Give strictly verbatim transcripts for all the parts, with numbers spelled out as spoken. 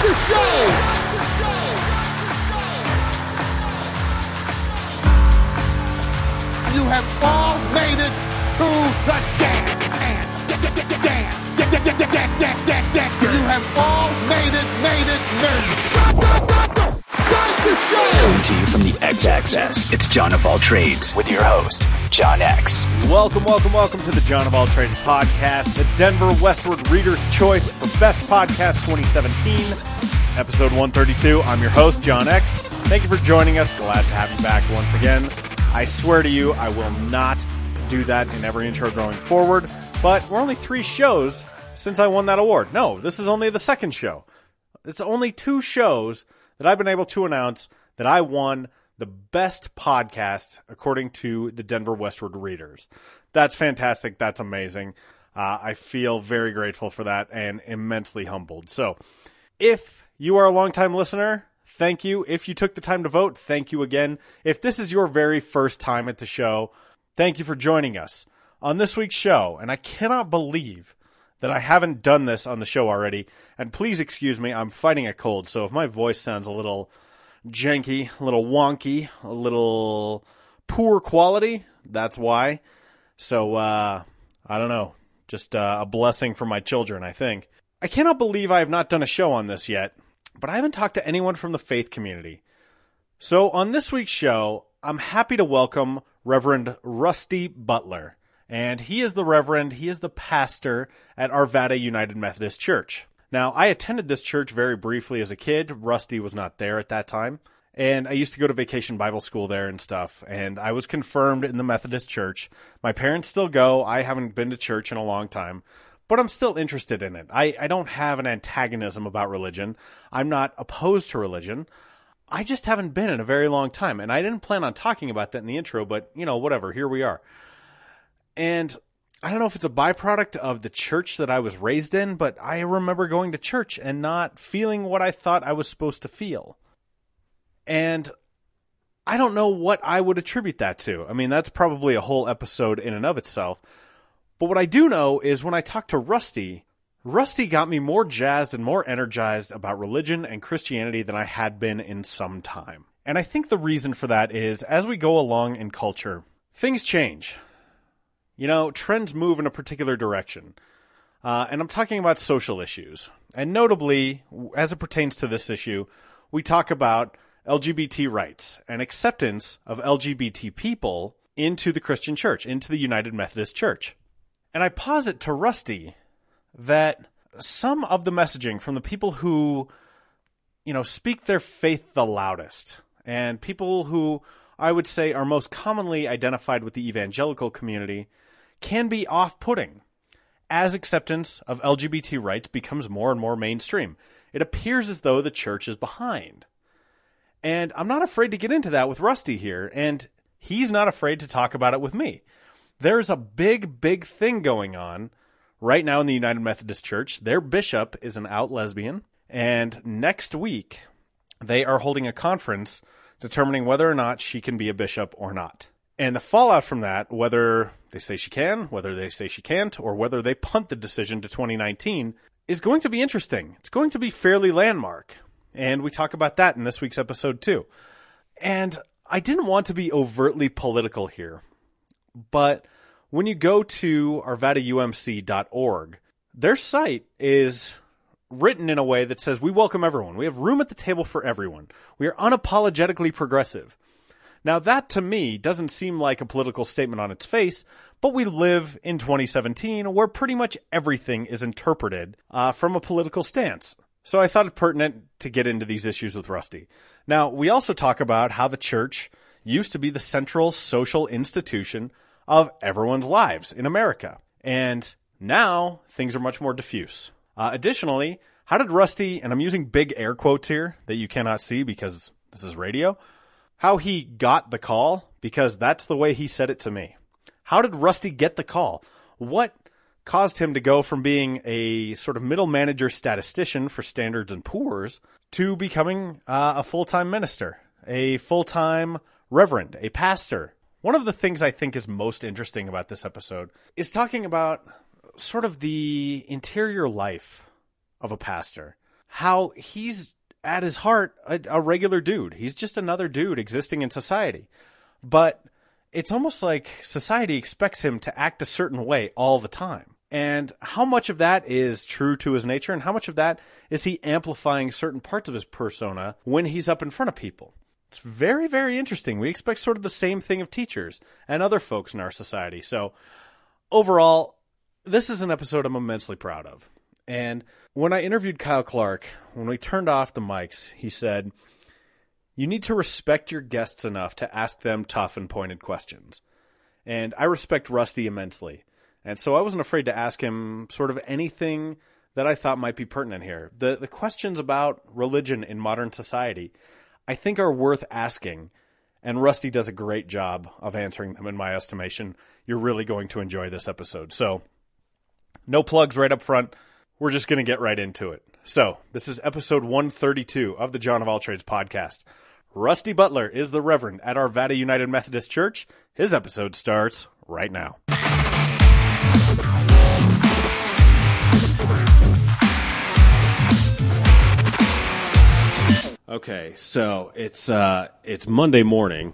Dr. Show! You have all made it to the dance. You have all made it, made it, made it. Start the show! Coming to you from the X-Axis, it's John of All Trades with your host, John X. Welcome, welcome, welcome to the John of All Trades podcast, the Denver Westward Reader's Choice for Best Podcast twenty seventeen, episode one thirty-two. I'm your host, John X. Thank you for joining us. Glad to have you back once again. I swear to you, I will not do that in every intro going forward, but we're only three shows since I won that award. No, this is only the second show. It's only two shows that I've been able to announce that I won the best podcast according to the Denver Westward readers. That's fantastic. That's amazing. Uh, I feel very grateful for that and immensely humbled. So if you are a longtime listener, thank you. If you took the time to vote, thank you again. If this is your very first time at the show, thank you for joining us on this week's show. And I cannot believe that I haven't done this on the show already. And please excuse me, I'm fighting a cold. So if my voice sounds a little janky, a little wonky, a little poor quality, that's why. So, uh, I don't know, just uh, a blessing for my children, I think. I cannot believe I have not done a show on this yet. But I haven't talked to anyone from the faith community. So on this week's show, I'm happy to welcome Reverend Rusty Butler. And he is the Reverend, he is the pastor at Arvada United Methodist Church. Now, I attended this church very briefly as a kid. Rusty was not there at that time. And I used to go to vacation Bible school there and stuff. And I was confirmed in the Methodist Church. My parents still go. I haven't been to church in a long time. But I'm still interested in it. I, I don't have an antagonism about religion. I'm not opposed to religion. I just haven't been in a very long time. And I didn't plan on talking about that in the intro, but, you know, whatever. Here we are. And I don't know if it's a byproduct of the church that I was raised in, but I remember going to church and not feeling what I thought I was supposed to feel. And I don't know what I would attribute that to. I mean, that's probably a whole episode in and of itself. But what I do know is when I talked to Rusty, Rusty got me more jazzed and more energized about religion and Christianity than I had been in some time. And I think the reason for that is as we go along in culture, things change. You know, trends move in a particular direction. Uh, and I'm talking about social issues. And notably, as it pertains to this issue, we talk about L G B T rights and acceptance of L G B T people into the Christian church, into the United Methodist Church. And I posit to Rusty that some of the messaging from the people who, you know, speak their faith the loudest and people who I would say are most commonly identified with the evangelical community can be off-putting as acceptance of L G B T rights becomes more and more mainstream. It appears as though the church is behind. And I'm not afraid to get into that with Rusty here, and he's not afraid to talk about it with me. There's a big, big thing going on right now in the United Methodist Church. Their bishop is an out lesbian, and next week they are holding a conference determining whether or not she can be a bishop or not. And the fallout from that, whether they say she can, whether they say she can't, or whether they punt the decision to twenty nineteen, is going to be interesting. It's going to be fairly landmark, and we talk about that in this week's episode too. And I didn't want to be overtly political here, but when you go to Arvada U M C dot org, their site is written in a way that says, we welcome everyone. We have room at the table for everyone. We are unapologetically progressive. Now, that to me doesn't seem like a political statement on its face, but we live in twenty seventeen where pretty much everything is interpreted uh, from a political stance. So I thought it pertinent to get into these issues with Rusty. Now, we also talk about how the church used to be the central social institution of everyone's lives in America. And now things are much more diffuse. Uh, additionally, how did Rusty, and I'm using big air quotes here that you cannot see because this is radio, how he got the call, because that's the way he said it to me. How did Rusty get the call? What caused him to go from being a sort of middle manager statistician for Standards and Poor's to becoming uh, a full-time minister, a full-time Reverend, a pastor? One of the things I think is most interesting about this episode is talking about sort of the interior life of a pastor. how he's at his heart a, a regular dude. He's just another dude existing in society. But it's almost like society expects him to act a certain way all the time. And how much of that is true to his nature, and how much of that is he amplifying certain parts of his persona when he's up in front of people? It's very, very interesting. We expect sort of the same thing of teachers and other folks in our society. So overall, this is an episode I'm immensely proud of. And when I interviewed Kyle Clark, when we turned off the mics, he said, "You need to respect your guests enough to ask them tough and pointed questions." And I respect Rusty immensely. And so I wasn't afraid to ask him sort of anything that I thought might be pertinent here. The, the questions about religion in modern society, I think, are worth asking, and Rusty does a great job of answering them, in my estimation. You're really going to enjoy this episode. So, no plugs right up front. We're just going to get right into it. So, this is episode one thirty-two of the John of All Trades podcast. Rusty Butler is the Reverend at Arvada United Methodist Church. His episode starts right now. Okay, so it's uh, it's Monday morning.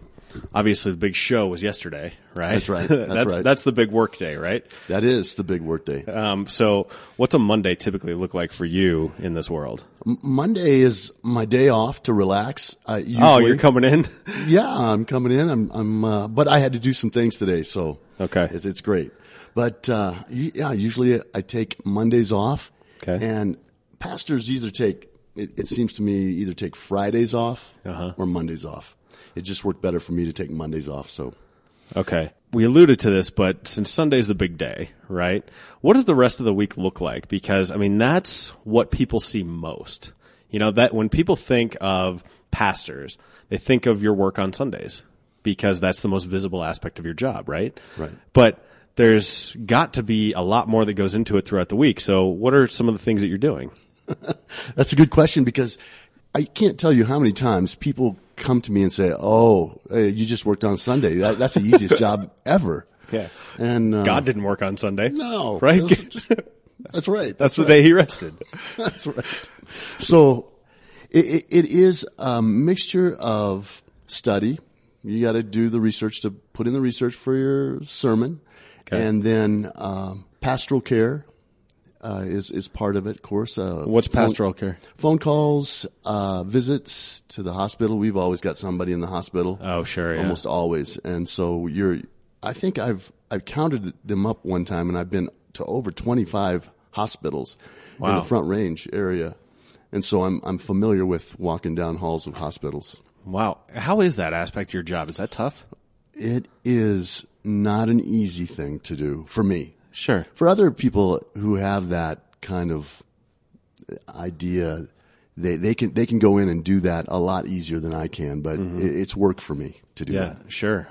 Obviously, the big show was yesterday, right? That's right. That's, that's right. That's the big work day, right? That is the big work day. Um, so what's a Monday typically look like for you in this world? M- Monday is my day off to relax. Uh, oh, you're coming in? Yeah, I'm coming in. I'm. I'm. Uh, but I had to do some things today, so okay, it's, it's great. But uh, yeah, usually I take Mondays off, okay, and pastors either take. It, it seems to me either take Fridays off uh-huh. or Mondays off. It just worked better for me to take Mondays off. So, okay, we alluded to this, but since Sunday's the big day, right? What does the rest of the week look like? Because I mean, that's what people see most. You know, that when people think of pastors, they think of your work on Sundays because that's the most visible aspect of your job, right? Right. But there's got to be a lot more that goes into it throughout the week. So, what are some of the things that you're doing? That's a good question, because I can't tell you how many times people come to me and say, "Oh, hey, you just worked on Sunday. That, that's the easiest job ever." Yeah, and uh, God didn't work on Sunday. No, right? Just, that's right. That's, that's the right. day he rested. That's right. So it, it, it is a mixture of study. You got to do the research to put in the research for your sermon, okay. and then um, pastoral care. Uh, is, is part of it, of course. Uh, What's pastoral phone, care? Phone calls, uh, visits to the hospital. We've always got somebody in the hospital. Oh, sure. Yeah. Almost always. And so you're, I think I've, I've counted them up one time, and I've been to over twenty-five hospitals wow. in the Front Range area. And so I'm, I'm familiar with walking down halls of hospitals. Wow. How is that aspect of your job? Is that tough? It is not an easy thing to do for me. Sure. For other people who have that kind of idea, they, they can they can go in and do that a lot easier than I can, but mm-hmm. it, it's work for me to do yeah, that. Yeah, sure.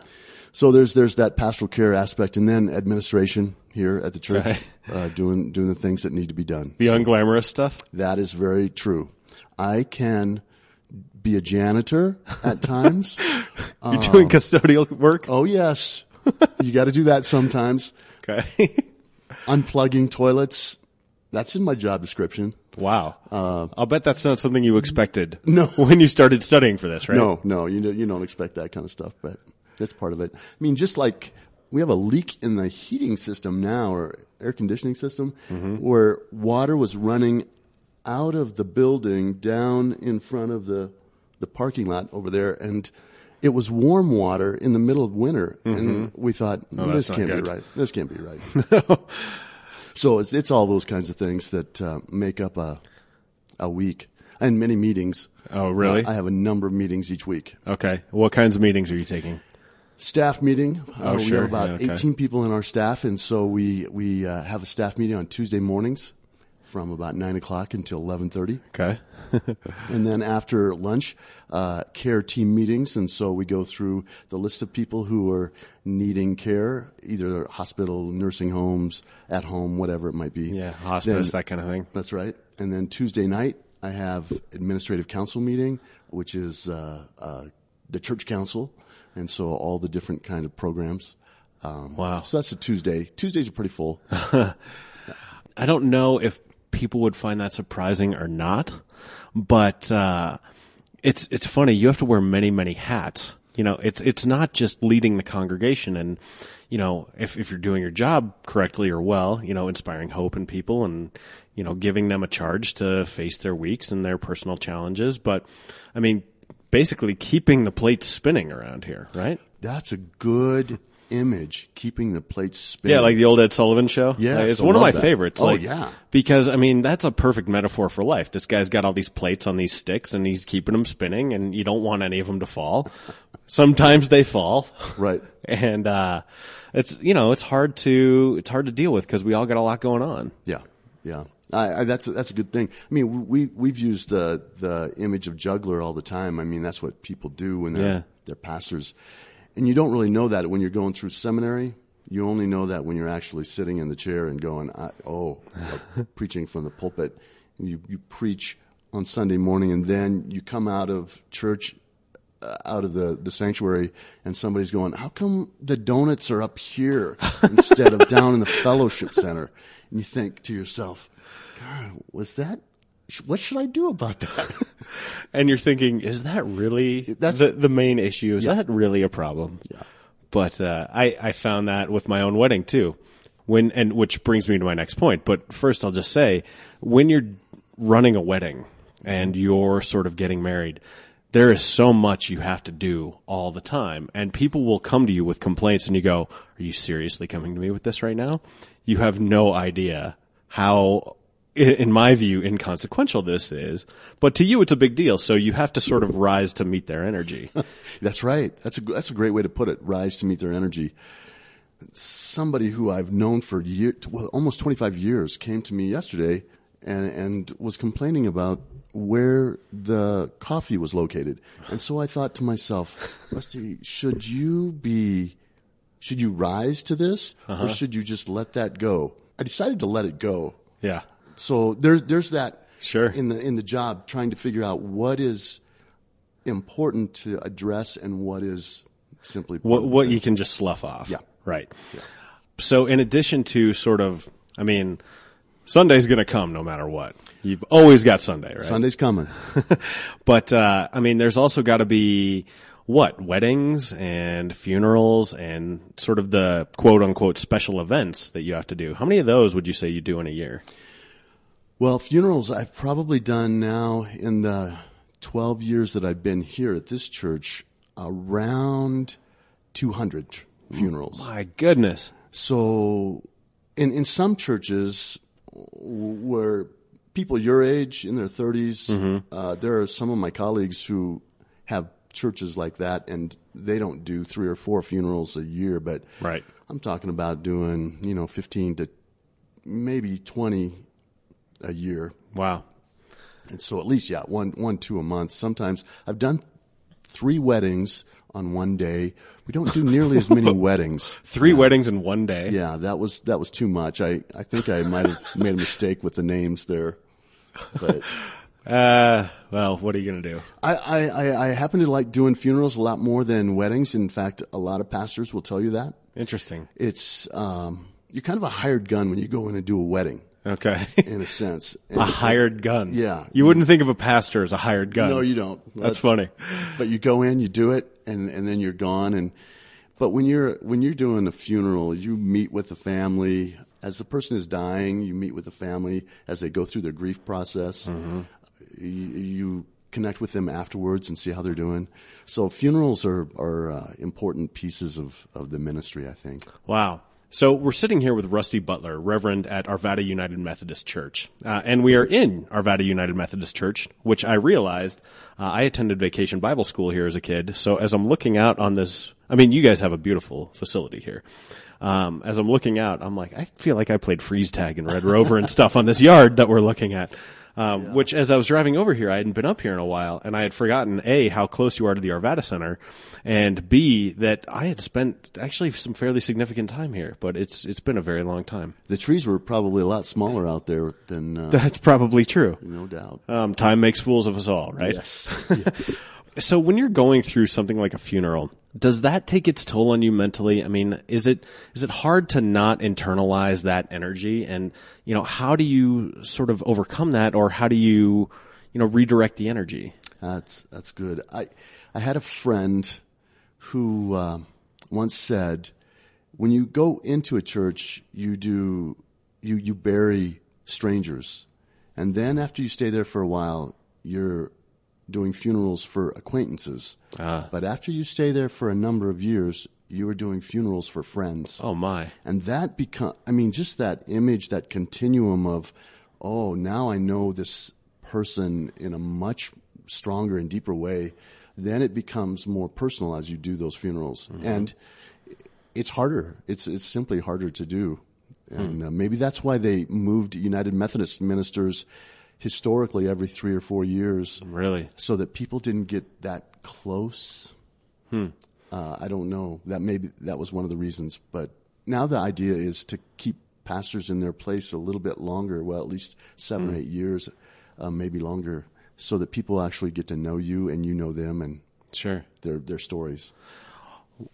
So there's there's that pastoral care aspect, and then administration here at the church, okay. uh, doing doing the things that need to be done. The so unglamorous stuff? That is very true. I can be a janitor at times. You're doing um, custodial work? Oh, yes. You got to do that sometimes. Okay. Unplugging toilets. That's in my job description. Wow. Uh, I'll bet that's not something you expected no. when you started studying for this, right? No, no. You, you don't expect that kind of stuff, but that's part of it. I mean, just like we have a leak in the heating system now, or air conditioning system, mm-hmm. where water was running out of the building down in front of the, the parking lot over there, and it was warm water in the middle of winter, mm-hmm. and we thought, oh, this can't good. be right. This can't be right. No. So it's, it's all those kinds of things that uh, make up a a week, and many meetings. Oh, really? Uh, I have a number of meetings each week. Okay. What kinds of meetings are you taking? Staff meeting. Oh, uh, sure. We have about yeah, okay. eighteen people in our staff, and so we, we uh, have a staff meeting on Tuesday mornings from about nine o'clock until eleven thirty. Okay. And then after lunch, uh, care team meetings. And so we go through the list of people who are needing care, either hospital, nursing homes, at home, whatever it might be. Yeah, hospice, then, that kind of thing. That's right. And then Tuesday night, I have administrative council meeting, which is uh, uh, the church council. And so all the different kind of programs. Um, wow. So that's a Tuesday. Tuesdays are pretty full. I don't know if people would find that surprising or not, but uh, it's it's funny. You have to wear many, many hats. You know, it's it's not just leading the congregation and, you know, if, if you're doing your job correctly or well, you know, inspiring hope in people and, you know, giving them a charge to face their weeks and their personal challenges. But, I mean, basically keeping the plates spinning around here, right? That's a good image, keeping the plates spinning. Yeah, like the old Ed Sullivan show. Yeah, like, it's one of my that. favorites. Oh, like, yeah. Because, I mean, that's a perfect metaphor for life. This guy's got all these plates on these sticks, and he's keeping them spinning, and you don't want any of them to fall. Sometimes they fall. Right. And uh, it's, you know, it's hard to it's hard to deal with because we all got a lot going on. Yeah, yeah. I, I, that's, that's a good thing. I mean, we, we've used the, the image of juggler all the time. I mean, that's what people do when they're, yeah. they're pastors. And you don't really know that when you're going through seminary. You only know that when you're actually sitting in the chair and going, I, oh, preaching from the pulpit. You, you preach on Sunday morning, and then you come out of church, uh, out of the, the sanctuary, and somebody's going, how come the donuts are up here instead of down in the fellowship center? And you think to yourself, God, was that? What should I do about that? And you're thinking, is that really That's, the, the main issue? Is yeah. that really a problem? Yeah. But uh, I, I found that with my own wedding too, when and which brings me to my next point. But first, I'll just say, when you're running a wedding and you're sort of getting married, there is so much you have to do all the time, and people will come to you with complaints, and you go, "Are you seriously coming to me with this right now?" You have no idea how, in my view, inconsequential this is, but to you, it's a big deal. So you have to sort of rise to meet their energy. That's right. That's a, that's a great way to put it. Rise to meet their energy. Somebody who I've known for year, well, almost twenty-five years came to me yesterday and, and was complaining about where the coffee was located. And so I thought to myself, Rusty, should you be, should you rise to this uh-huh. or should you just let that go? I decided to let it go. Yeah. So there's there's that sure. in the in the job, trying to figure out what is important to address and what is simply what what you can just slough off. Yeah, right. Yeah. So in addition to sort of, I mean, Sunday's going to come no matter what. You've always got Sunday, right? Sunday's coming. But uh, I mean, there's also got to be what weddings and funerals and sort of the quote unquote special events that you have to do. How many of those would you say you do in a year? Well, funerals I've probably done now in the twelve years that I've been here at this church, around two hundred funerals. My goodness. So in, in some churches where people your age, in their thirties, mm-hmm. uh, there are some of my colleagues who have churches like that, and they don't do three or four funerals a year. But right. I'm talking about doing, you know, fifteen to maybe twenty a year. Wow. And so at least, yeah, one, one, two a month. Sometimes I've done three weddings on one day. We don't do nearly as many weddings. Three uh, weddings in one day? Yeah, that was that was too much. I, I think I might have made a mistake with the names there. But uh, well, what are you going to do? I, I, I happen to like doing funerals a lot more than weddings. In fact, a lot of pastors will tell you that. Interesting. It's um, you're kind of a hired gun when you go in and do a wedding. Okay. In a sense. And a hired gun. Yeah. You wouldn't think of a pastor as a hired gun. No, you don't. That's, That's funny. But you go in, you do it, and, and then you're gone. And but when you're when you're doing a funeral, you meet with the family. As the person is dying, you meet with the family as they go through their grief process. Mm-hmm. You, you connect with them afterwards and see how they're doing. So funerals are, are uh, important pieces of, of the ministry, I think. Wow. So we're sitting here with Rusty Butler, Reverend at Arvada United Methodist Church, uh, and we are in Arvada United Methodist Church, which I realized uh, I attended Vacation Bible School here as a kid. So as I'm looking out on this, I mean, you guys have a beautiful facility here. Um, as I'm looking out, I'm like, I feel like I played freeze tag and Red Rover and stuff on this yard that we're looking at, um, yeah. which as I was driving over here, I hadn't been up here in a while, and I had forgotten, A, how close you are to the Arvada Center, and B, that I had spent actually some fairly significant time here, but it's it's been a very long time. The trees were probably a lot smaller out there than... Uh, That's probably true. No doubt. Um, time makes fools of us all, right? Yes. yes. So when you're going through something like a funeral, does that take its toll on you mentally? I mean, is it is it hard to not internalize that energy? And, you know, how do you sort of overcome that, or how do you, you know, redirect the energy? That's that's good. I I had a friend who uh, once said, when you go into a church, you do you you bury strangers, and then after you stay there for a while, you're doing funerals for acquaintances. Ah. But after you stay there for a number of years, you are doing funerals for friends. Oh my! And that become I mean, just that image, that continuum of, oh, now I know this person in a much stronger and deeper way. Then it becomes more personal as you do those funerals, mm-hmm. and it's harder. It's it's simply harder to do, and mm. uh, maybe that's why they moved United Methodist ministers historically every three or four years, really, so that people didn't get that close. Hmm. Uh, I don't know. That maybe that was one of the reasons. But now the idea is to keep pastors in their place a little bit longer. Well, at least seven mm. or eight years, uh, maybe longer, so that people actually get to know you and you know them and sure their their stories.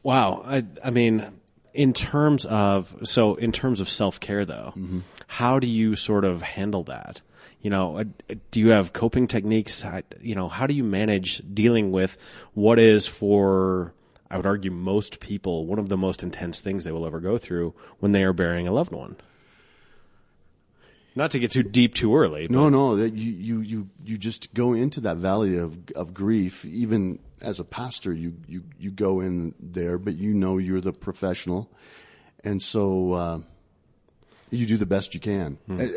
Wow. I, I mean, in terms of, so in terms of self-care though, mm-hmm. how do you sort of handle that? You know, do you have coping techniques? You know, how do you manage dealing with what is, for, I would argue, most people, one of the most intense things they will ever go through when they are burying a loved one? Not to get too deep too early. But. No, no, that you, you, you, you just go into that valley of of grief. Even as a pastor, you, you, you go in there, but you know you're the professional. And so uh, you do the best you can. Hmm. I,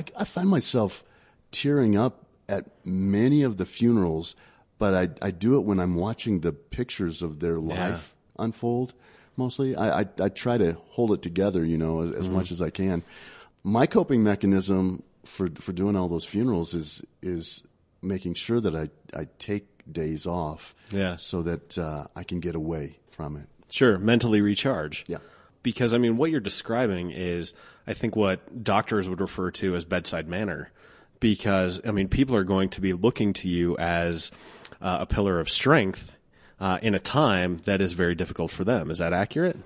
I, I find myself tearing up at many of the funerals, but I, I do it when I'm watching the pictures of their life yeah. unfold, mostly. I, I, I try to hold it together, you know, as, as hmm. much as I can. My coping mechanism for for doing all those funerals is is making sure that I, I take days off yeah. so that uh, I can get away from it. Sure, mentally recharge. Yeah. Because, I mean, what you're describing is, I think, what doctors would refer to as bedside manner. Because, I mean, people are going to be looking to you as uh, a pillar of strength uh, in a time that is very difficult for them. Is that accurate?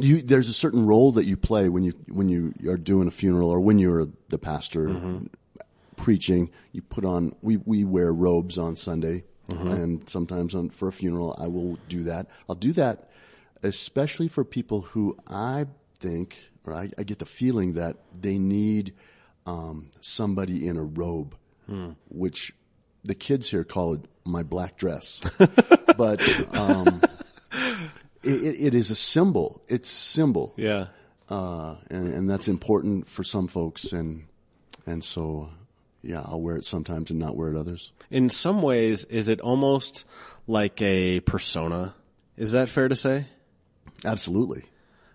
You, there's a certain role that you play when you when you are doing a funeral or when you're the pastor mm-hmm. preaching. You put on we, we wear robes on Sunday, mm-hmm. and sometimes on, for a funeral I will do that. I'll do that especially for people who I think or I, I get the feeling that they need um, somebody in a robe, mm. which the kids here call it my black dress, but. Um, It, it is a symbol. It's a symbol. Yeah. Uh, and, and that's important for some folks. And and so, yeah, I'll wear it sometimes and not wear it others. In some ways, is it almost like a persona? Is that fair to say? Absolutely.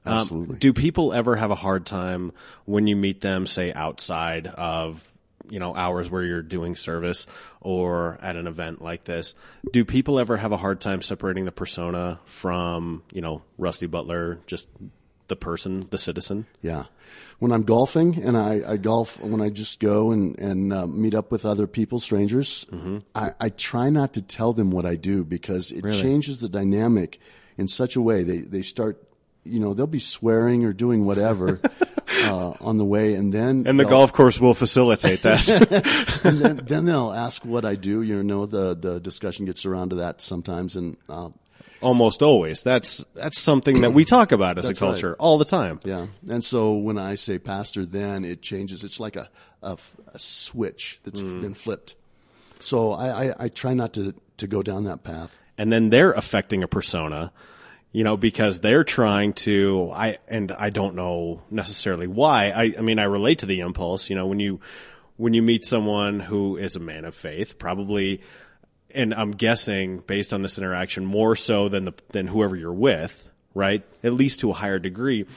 Absolutely. Um, do people ever have a hard time when you meet them, say, outside of, you know, hours where you're doing service or at an event like this? Do people ever have a hard time separating the persona from, you know, Rusty Butler, just the person, the citizen? Yeah. When I'm golfing and I, I golf, when I just go and, and uh, meet up with other people, strangers, mm-hmm. I, I try not to tell them what I do because it really changes the dynamic in such a way. They, they start, you know, they'll be swearing or doing whatever uh, on the way. And then, and the golf course will facilitate that. And then, then they'll ask what I do. You know, the, the discussion gets around to that sometimes. And, uh, almost always. That's, that's something that we talk about as a culture right. all the time. Yeah. And so when I say pastor, then it changes. It's like a, a, a switch that's mm. been flipped. So I, I, I try not to, to go down that path. And then they're affecting a persona. You know, because they're trying to, I, and I don't know necessarily why. I, I mean, I relate to the impulse, you know, when you, when you meet someone who is a man of faith, probably, and I'm guessing based on this interaction, more so than the, than whoever you're with, right? At least to a higher degree.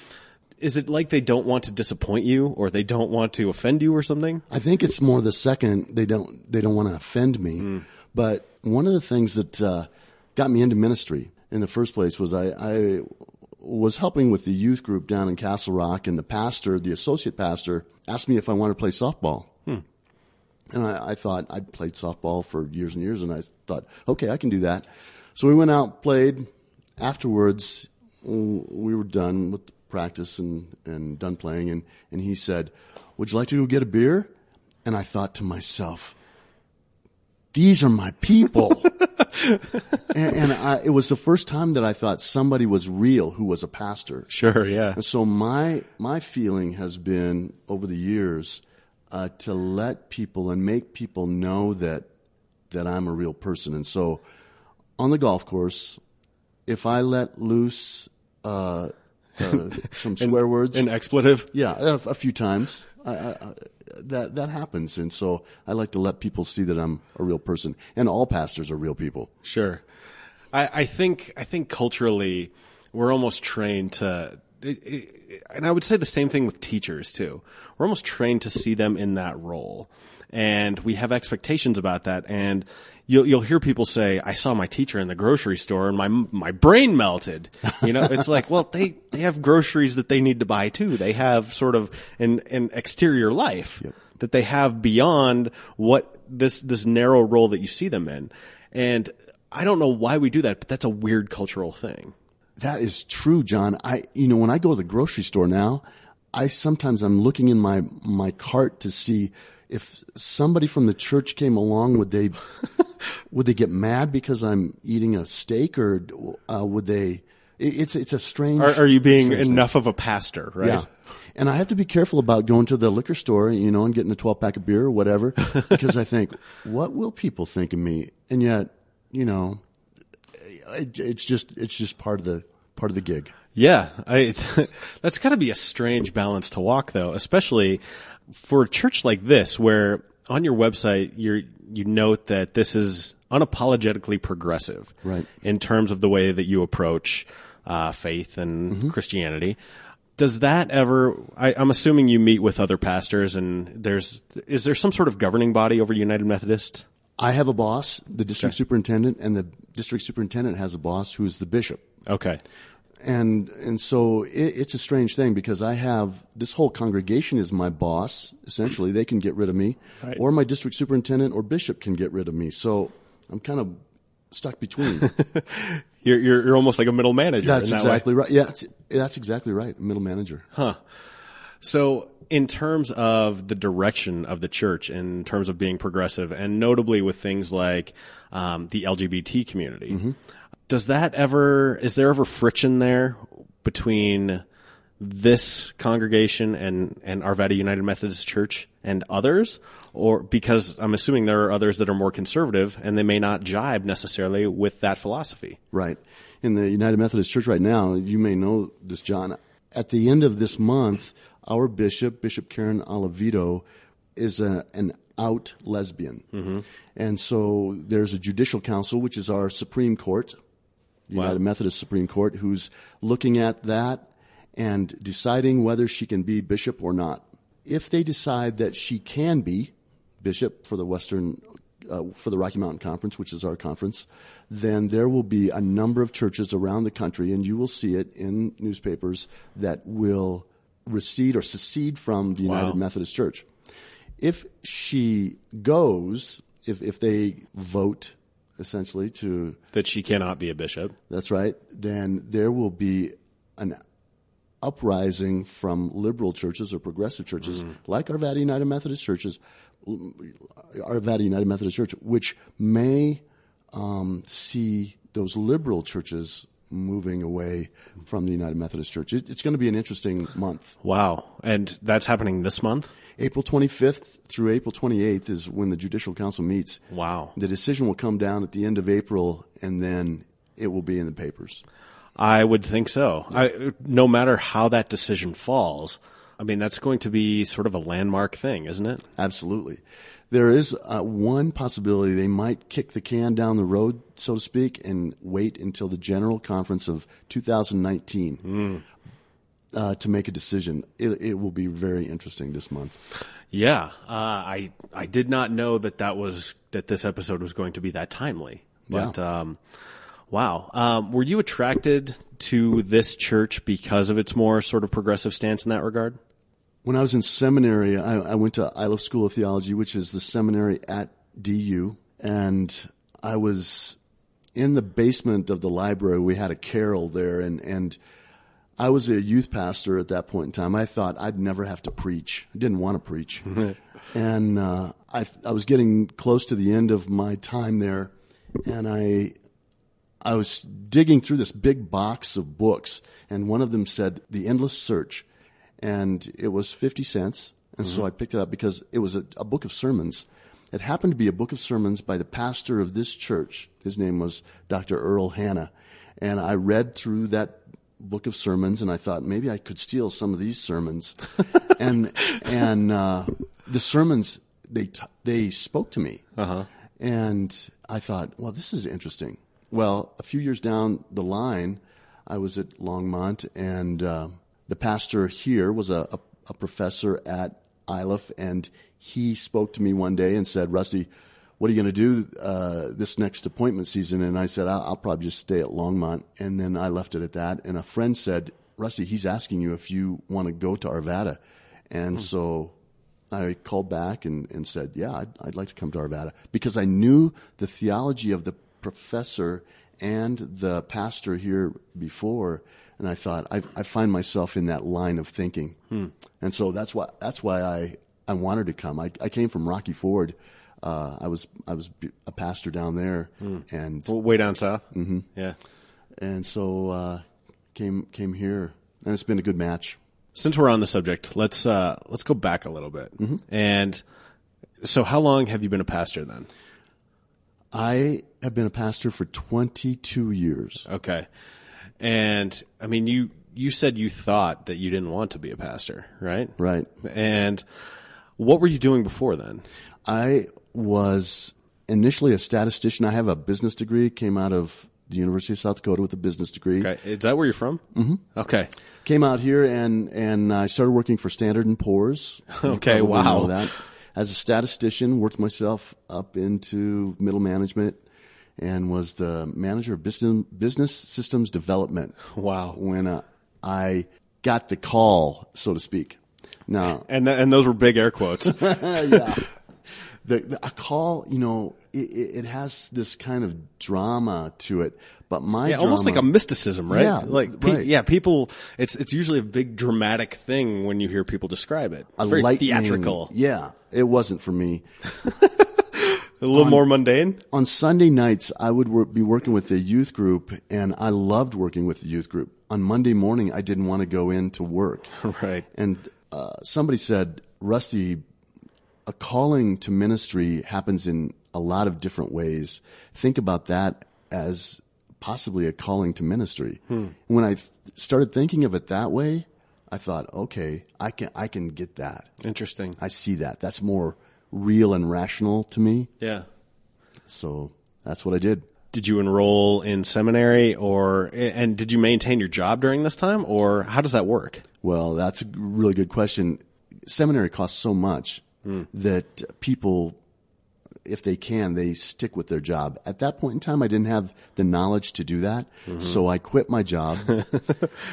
Is it like they don't want to disappoint you or they don't want to offend you or something? I think it's more the second. They don't, they don't want to offend me. Mm. But one of the things that, uh, got me into ministry in the first place was I, I was helping with the youth group down in Castle Rock, and the pastor, the associate pastor, asked me if I wanted to play softball. Hmm. And I, I thought, I played softball for years and years, and I thought, okay, I can do that. So we went out, played. Afterwards, we were done with the practice and, and done playing, and, and he said, would you like to go get a beer? And I thought to myself, these are my people. and and I, it was the first time that I thought somebody was real who was a pastor. Sure, yeah. And so my my feeling has been over the years uh, to let people and make people know that that I'm a real person. And so on the golf course, if I let loose uh, uh, some swear an, words. An expletive? Yeah, a, a few times. I, I, that that happens, and so I like to let people see that I'm a real person, and all pastors are real people. Sure. I, I think I think culturally we're almost trained to, it, it, and I would say the same thing with teachers too. We're almost trained to see them in that role, and we have expectations about that. And you'll you'll hear people say, "I saw my teacher in the grocery store, and my my brain melted." You know, it's like, well, they they have groceries that they need to buy too. They have sort of an an exterior life yep. that they have beyond what this this narrow role that you see them in. And I don't know why we do that, but that's a weird cultural thing. That is true, John. I you know when I go to the grocery store now, I sometimes I'm looking in my my cart to see if somebody from the church came along, would they would they get mad because I'm eating a steak, or uh, would they? It, it's it's a strange. Are, are you being enough thing. of a pastor, right? Yeah. And I have to be careful about going to the liquor store, you know, and getting a twelve pack of beer or whatever, because I think, what will people think of me? And yet, you know, it, it's just it's just part of the part of the gig. Yeah, I, that's got to be a strange balance to walk, though, especially for a church like this, where on your website you you note that this is unapologetically progressive, right, in terms of the way that you approach uh, faith and mm-hmm. Christianity. Does that ever? I, I'm assuming you meet with other pastors, and there's is there some sort of governing body over United Methodist? I have a boss, the district okay. superintendent, and the district superintendent has a boss who is the bishop. Okay. And and so it, it's a strange thing, because I have this whole congregation is my boss. Essentially, they can get rid of me, right. or my district superintendent or bishop can get rid of me. So I'm kind of stuck between. you're, you're you're almost like a middle manager. That's in exactly that way. Right. Yeah, that's, that's exactly right. Middle manager. Huh. So in terms of the direction of the church, in terms of being progressive, and notably with things like um, the L G B T community. Mm-hmm. Does that ever, is there ever friction there between this congregation and, and Arvada United Methodist Church and others? Or because I'm assuming there are others that are more conservative and they may not jibe necessarily with that philosophy. Right. In the United Methodist Church right now, you may know this, John, at the end of this month, our bishop, Bishop Karen Oliveto, is a, an out lesbian. Mm-hmm. And so there's a judicial council, which is our Supreme Court. The wow. United Methodist Supreme Court, who's looking at that and deciding whether she can be bishop or not. If they decide that she can be bishop for the Western, uh, for the Rocky Mountain Conference, which is our conference, then there will be a number of churches around the country, and you will see it in newspapers, that will recede or secede from the United wow. Methodist Church. If she goes, if if they vote essentially to that she cannot be a bishop. That's right. Then there will be an uprising from liberal churches or progressive churches mm. like Arvada United Methodist Churches, Arvada United Methodist Church, which may um, see those liberal churches moving away from the United Methodist Church. It, it's going to be an interesting month. Wow. And that's happening this month? April twenty-fifth through April twenty-eighth is when the Judicial Council meets. Wow. The decision will come down at the end of April, and then it will be in the papers. I would think so. Yeah. I, no matter how that decision falls, I mean, that's going to be sort of a landmark thing, isn't it? Absolutely. There is uh, one possibility they might kick the can down the road, so to speak, and wait until the General Conference of two thousand nineteen. Mm. Uh, to make a decision. It, it will be very interesting this month. Yeah. Uh, I, I did not know that that was, that this episode was going to be that timely, but, yeah. um, wow. Um, were you attracted to this church because of its more sort of progressive stance in that regard? When I was in seminary, I, I went to Iliff School of Theology, which is the seminary at D U, and I was in the basement of the library. We had a carol there, and, and I was a youth pastor at that point in time. I thought I'd never have to preach. I didn't want to preach. And uh, I, I was getting close to the end of my time there, and I... I was digging through this big box of books, and one of them said The Endless Search, and it was fifty cents. And mm-hmm. so I picked it up because it was a, a book of sermons. It happened to be a book of sermons by the pastor of this church. His name was Doctor Earl Hanna. And I read through that book of sermons, and I thought maybe I could steal some of these sermons. and and uh, the sermons, they, t- they spoke to me. Uh-huh. And I thought, well, this is interesting. Well, a few years down the line, I was at Longmont, and uh, the pastor here was a, a, a professor at Iliff, and he spoke to me one day and said, "Rusty, what are you going to do uh, this next appointment season?" And I said, I'll, I'll probably just stay at Longmont, and then I left it at that. And a friend said, "Rusty, he's asking you if you want to go to Arvada." And hmm. so I called back and, and said, yeah, I'd, I'd like to come to Arvada, because I knew the theology of the professor and the pastor here before, and I thought I, I find myself in that line of thinking, hmm. and so that's why that's why I, I wanted to come. I, I came from Rocky Ford. Uh, I was I was a pastor down there, hmm. and way down south. Mm-hmm. Yeah, and so uh, came came here, and it's been a good match. Since we're on the subject, let's uh, let's go back a little bit. Mm-hmm. And so, how long have you been a pastor then? I have been a pastor for twenty-two years. Okay. And, I mean, you, you said you thought that you didn't want to be a pastor, right? Right. And what were you doing before then? I was initially a statistician. I have a business degree, came out of the University of South Dakota with a business degree. Okay. Is that where you're from? Mm-hmm. Okay. Came out here, and, and I started working for Standard and Poor's. Okay, wow. Know that. As a statistician, worked myself up into middle management, and was the manager of business, business systems development. Wow! When uh, I got the call, so to speak. Now, and th- and those were big air quotes. Yeah, the, the, a call, you know, it, it has this kind of drama to it, but my yeah, drama, almost like a mysticism, right? Yeah, like pe- right. yeah, people. It's it's usually a big dramatic thing when you hear people describe it. It's a very lightning, theatrical. Yeah. It wasn't for me. A little on, more mundane? On Sunday nights, I would wor- be working with the youth group, and I loved working with the youth group. On Monday morning, I didn't want to go in to work. Right. And uh, somebody said, "Rusty, a calling to ministry happens in a lot of different ways. Think about that as possibly a calling to ministry." Hmm. When I th- started thinking of it that way, I thought, okay, I can I can get that. Interesting. I see that. That's more real and rational to me. Yeah. So that's what I did. Did you enroll in seminary, or and did you maintain your job during this time, or how does that work? Well, that's a really good question. Seminary costs so much mm. that people, if they can, they stick with their job. At that point in time, I didn't have the knowledge to do that, mm-hmm. so I quit my job.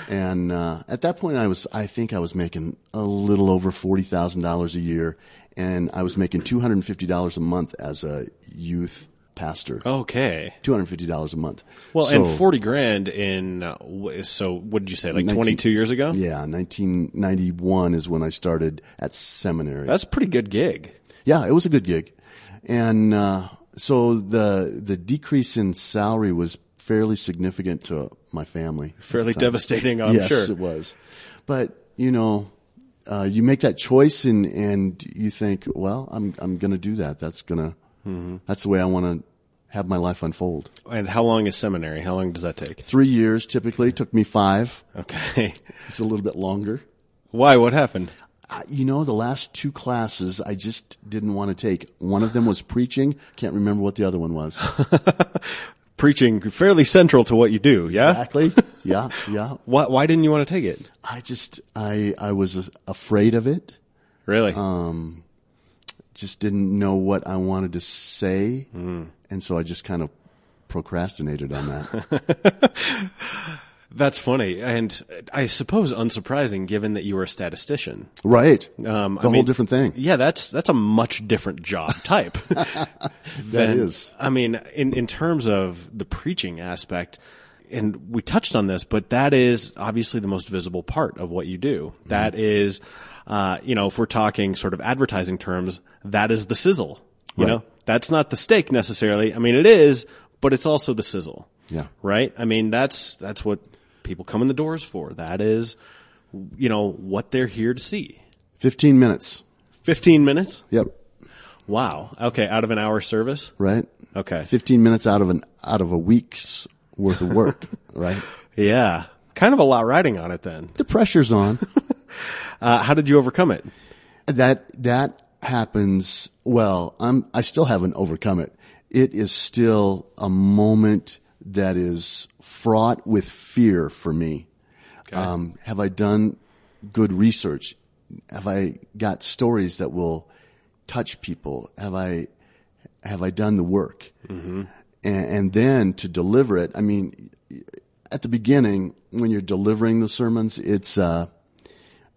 And uh, at that point, I was—I think I was making a little over forty thousand dollars a year, and I was making two hundred and fifty dollars a month as a youth pastor. Okay, two hundred and fifty dollars a month. Well, so, and forty grand in uh, so what did you say? Like twenty-two years ago? Yeah, nineteen ninety-one is when I started at seminary. That's a pretty good gig. Yeah, it was a good gig. And uh, so the the decrease in salary was fairly significant to my family. Fairly devastating, I'm yes, sure. Yes, it was. But you know, uh, you make that choice, and, and you think, well, I'm I'm going to do that. That's gonna mm-hmm. that's the way I want to have my life unfold. And how long is seminary? How long does that take? Three years typically. It took me five. Okay, it's a little bit longer. Why? What happened? You know, the last two classes I just didn't want to take. One of them was preaching. Can't remember what the other one was. Preaching, fairly central to what you do, yeah? Exactly. Yeah, yeah. Why, why didn't you want to take it? I just, I I was afraid of it. Really? Um, just didn't know what I wanted to say. Mm. And so I just kind of procrastinated on that. That's funny, and I suppose unsurprising, given that you were a statistician. Right. Um, it's a I mean, whole different thing. Yeah, that's that's a much different job type. That than, is. I mean, in, in terms of the preaching aspect, and we touched on this, but that is obviously the most visible part of what you do. Mm-hmm. That is, uh, you know, if we're talking sort of advertising terms, that is the sizzle. You right. know, that's not the steak necessarily. I mean, it is, but it's also the sizzle. Yeah. Right? I mean, that's that's what people come in the doors for. That is, you know, what they're here to see. Fifteen minutes. Fifteen minutes? Yep. Wow. Okay. Out of an hour service? Right. Okay. Fifteen minutes out of an out of a week's worth of work. Right? Yeah. Kind of a lot riding on it then. The pressure's on. uh, how did you overcome it? That that happens. Well, I'm I still haven't overcome it. It is still a moment that is fraught with fear for me. Okay. Um, have I done good research? Have I got stories that will touch people? Have I have I done the work? Mm-hmm. And, and then to deliver it, I mean, at the beginning when you're delivering the sermons, it's uh,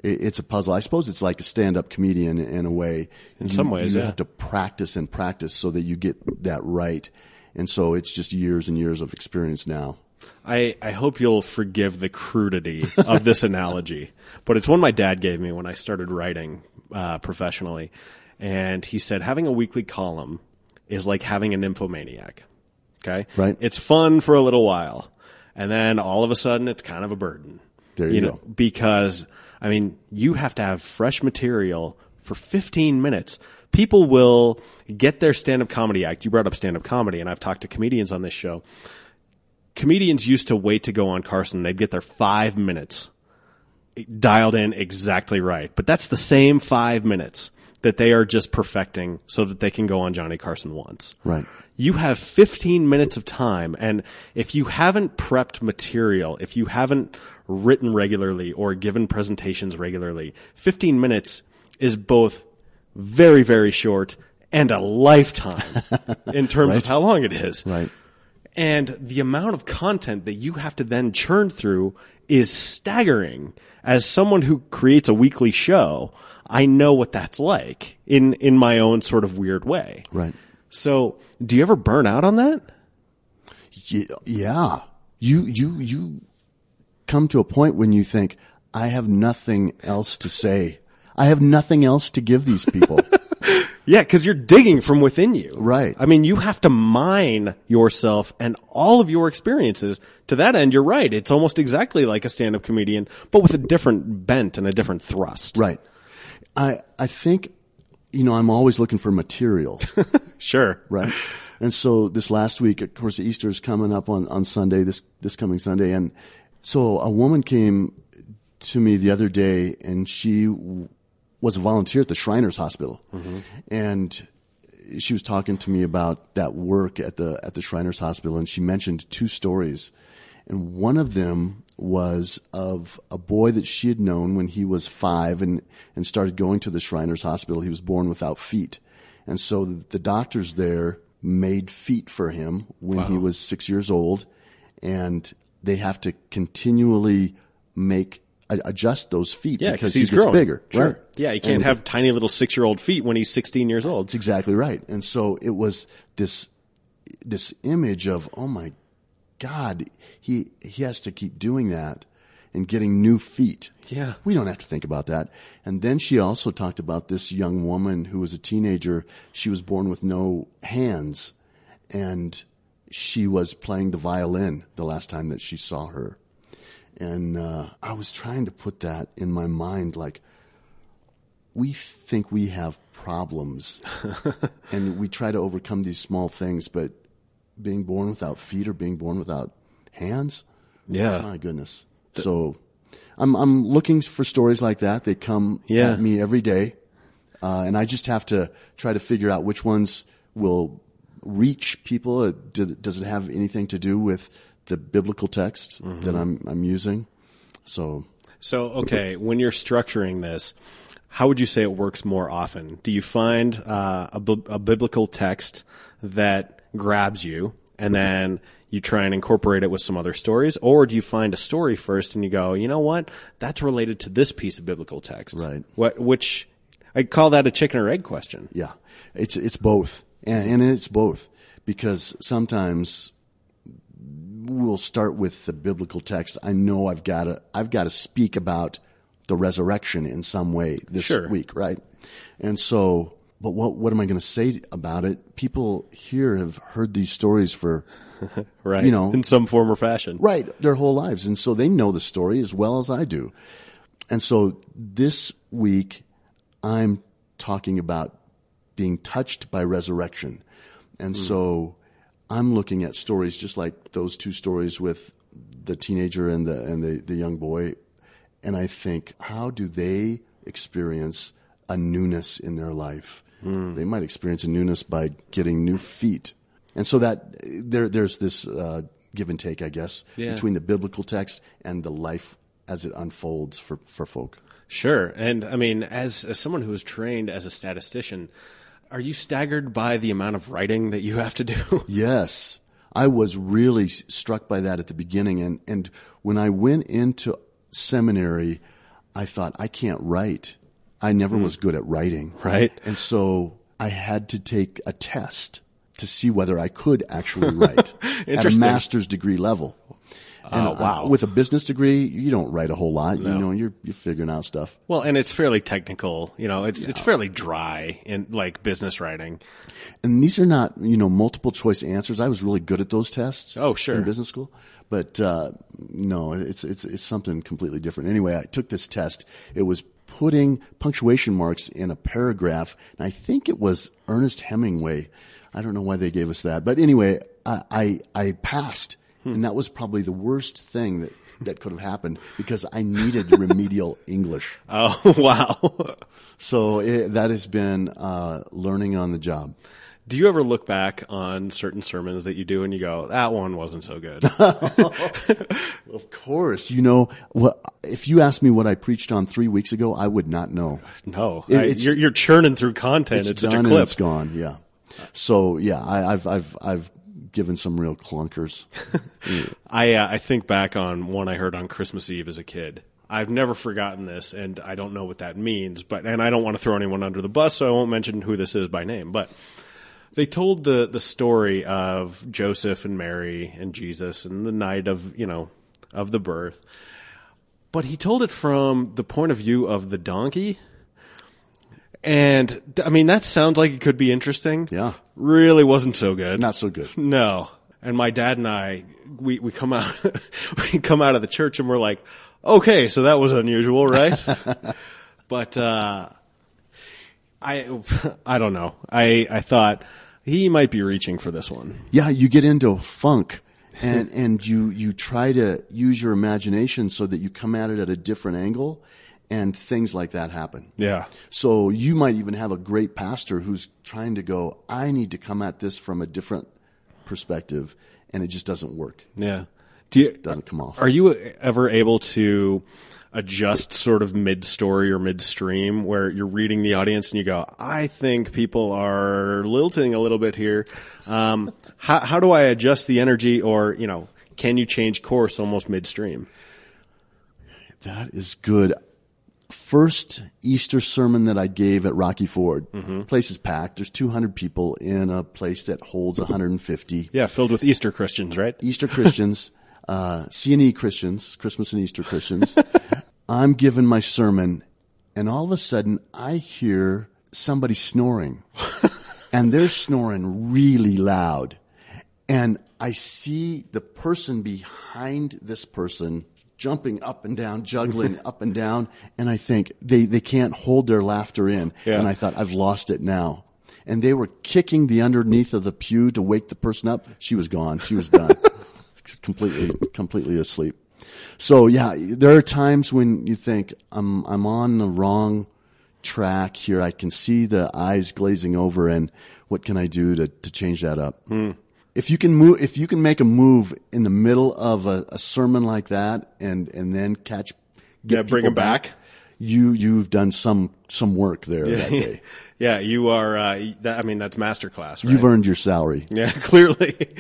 it's a puzzle. I suppose it's like a stand-up comedian in a way. In you, some ways, you yeah. have to practice and practice so that you get that right. And so it's just years and years of experience now. I, I hope you'll forgive the crudity of this analogy, but it's one my dad gave me when I started writing uh, professionally. And he said, having a weekly column is like having a nymphomaniac. Okay. Right. It's fun for a little while. And then all of a sudden it's kind of a burden. There you, you know, go. Because, I mean, you have to have fresh material for fifteen minutes. People will get their stand-up comedy act. You brought up stand-up comedy, and I've talked to comedians on this show. Comedians used to wait to go on Carson. They'd get their five minutes dialed in exactly right. But that's the same five minutes that they are just perfecting so that they can go on Johnny Carson once. Right. You have fifteen minutes of time, and if you haven't prepped material, if you haven't written regularly or given presentations regularly, fifteen minutes is both very, very short, and a lifetime in terms right. of how long it is. Right. And the amount of content that you have to then churn through is staggering. As someone who creates a weekly show, I know what that's like in, in my own sort of weird way. Right. So do you ever burn out on that? Yeah. You, you, you come to a point when you think, I have nothing else to say. I have nothing else to give these people. Yeah, because you're digging from within you. Right. I mean, you have to mine yourself and all of your experiences. To that end, you're right. It's almost exactly like a stand-up comedian, but with a different bent and a different thrust. Right. I I think, you know, I'm always looking for material. Sure. Right. And so this last week, of course, Easter's coming up on, on Sunday, this this coming Sunday. And so a woman came to me the other day, and she was a volunteer at the Shriners Hospital. Mm-hmm. And she was talking to me about that work at the at the Shriners Hospital, and she mentioned two stories. And one of them was of a boy that she had known when he was five and, and started going to the Shriners Hospital. He was born without feet. And so the doctors there made feet for him when wow. he was six years old, and they have to continually make adjust those feet yeah, because he's he gets growing. Bigger. Sure. Right? Yeah, you can't and, have tiny little six-year-old feet when he's sixteen years old. That's exactly right. And so it was this this image of, oh, my God, he he has to keep doing that and getting new feet. Yeah. We don't have to think about that. And then she also talked about this young woman who was a teenager. She was born with no hands, and she was playing the violin the last time that she saw her. And uh, I was trying to put that in my mind, like, we think we have problems, and we try to overcome these small things, but being born without feet or being born without hands? Yeah. Oh, my goodness. The- so I'm I'm looking for stories like that. They come yeah. at me every day, uh, and I just have to try to figure out which ones will reach people. Uh, do, does it have anything to do with the biblical text mm-hmm. that I'm I'm using. So So okay, when you're structuring this, how would you say it works more often? Do you find uh, a, bu- a biblical text that grabs you, and then you try and incorporate it with some other stories? Or do you find a story first and you go, you know what, that's related to this piece of biblical text? Right. What, which I call that a chicken or egg question. Yeah. It's, it's both. And, and it's both, because sometimes we'll start with the biblical text. I know I've got to, I've got to speak about the resurrection in some way this sure. week. Right. And so, but what, what am I going to say about it? People here have heard these stories for, right. you know, in some form or fashion, right. their whole lives. And so they know the story as well as I do. And so this week I'm talking about being touched by resurrection. And mm. so I'm looking at stories just like those two stories with the teenager and the, and the, the young boy. And I think, how do they experience a newness in their life? Mm. They might experience a newness by getting new feet. And so that there, there's this uh, give and take, I guess, yeah. between the biblical text and the life as it unfolds for, for folk. Sure. And I mean, as, as someone who is trained as a statistician, are you staggered by the amount of writing that you have to do? Yes. I was really struck by that at the beginning. And, and when I went into seminary, I thought, I can't write. I never mm. was good at writing. Right. And so I had to take a test to see whether I could actually write at a master's degree level. And oh, wow. I, with a business degree, you don't write a whole lot. No. You know, you're, you're figuring out stuff. Well, and it's fairly technical. You know, it's, yeah. it's fairly dry in like business writing. And these are not, you know, multiple choice answers. I was really good at those tests. Oh, sure. In business school. But, uh, no, it's, it's, it's something completely different. Anyway, I took this test. It was putting punctuation marks in a paragraph. And I think it was Ernest Hemingway. I don't know why they gave us that. But anyway, I, I, I passed. And that was probably the worst thing that, that could have happened, because I needed remedial English. Oh, wow. So it, that has been uh, learning on the job. Do you ever look back on certain sermons that you do and you go, that one wasn't so good? Of course. You know, well, if you asked me what I preached on three weeks ago, I would not know. No. It, I, you're, you're churning through content. It's, it's done such a clip. And it's gone, yeah. So, yeah, I, I've, I've, I've, given some real clunkers. I uh, I think back on one I heard on Christmas Eve as a kid. I've never forgotten this, and I don't know what that means, but and I don't want to throw anyone under the bus, so I won't mention who this is by name. But they told the the story of Joseph and Mary and Jesus and the night of, you know, of the birth. But he told it from the point of view of the donkey. And, I mean, that sounds like it could be interesting. Yeah. Really wasn't so good. Not so good. No. And my dad and I, we, we come out, we come out of the church and we're like, okay, so that was unusual, right? But, uh, I, I don't know. I, I thought he might be reaching for this one. Yeah. You get into a funk and, and you, you try to use your imagination so that you come at it at a different angle. And things like that happen. Yeah. So you might even have a great pastor who's trying to go, I need to come at this from a different perspective, and it just doesn't work. Yeah. Do you, it just doesn't come off. Are you ever able to adjust sort of mid-story or mid-stream where you're reading the audience and you go, I think people are lilting a little bit here. Um, how, how do I adjust the energy, or, you know, can you change course almost midstream? That is good. First Easter sermon that I gave at Rocky Ford, mm-hmm. place is packed. There's two hundred people in a place that holds one hundred fifty. Yeah, filled with Easter Christians, right? Easter Christians, uh, C and E Christians, Christmas and Easter Christians. I'm giving my sermon, and all of a sudden I hear somebody snoring, and they're snoring really loud. And I see the person behind this person jumping up and down, juggling up and down. And I think they, they can't hold their laughter in. Yeah. And I thought, I've lost it now. And they were kicking the underneath of the pew to wake the person up. She was gone. She was done. completely, completely asleep. So yeah, there are times when you think I'm, I'm on the wrong track here. I can see the eyes glazing over, and what can I do to, to change that up? Mm. If you can move, if you can make a move in the middle of a, a sermon like that, and, and then catch, get yeah, bring them back, back, you you've done some some work there yeah. that day. Yeah, you are. Uh, that, I mean, that's masterclass. Right? You've earned your salary. Yeah, clearly.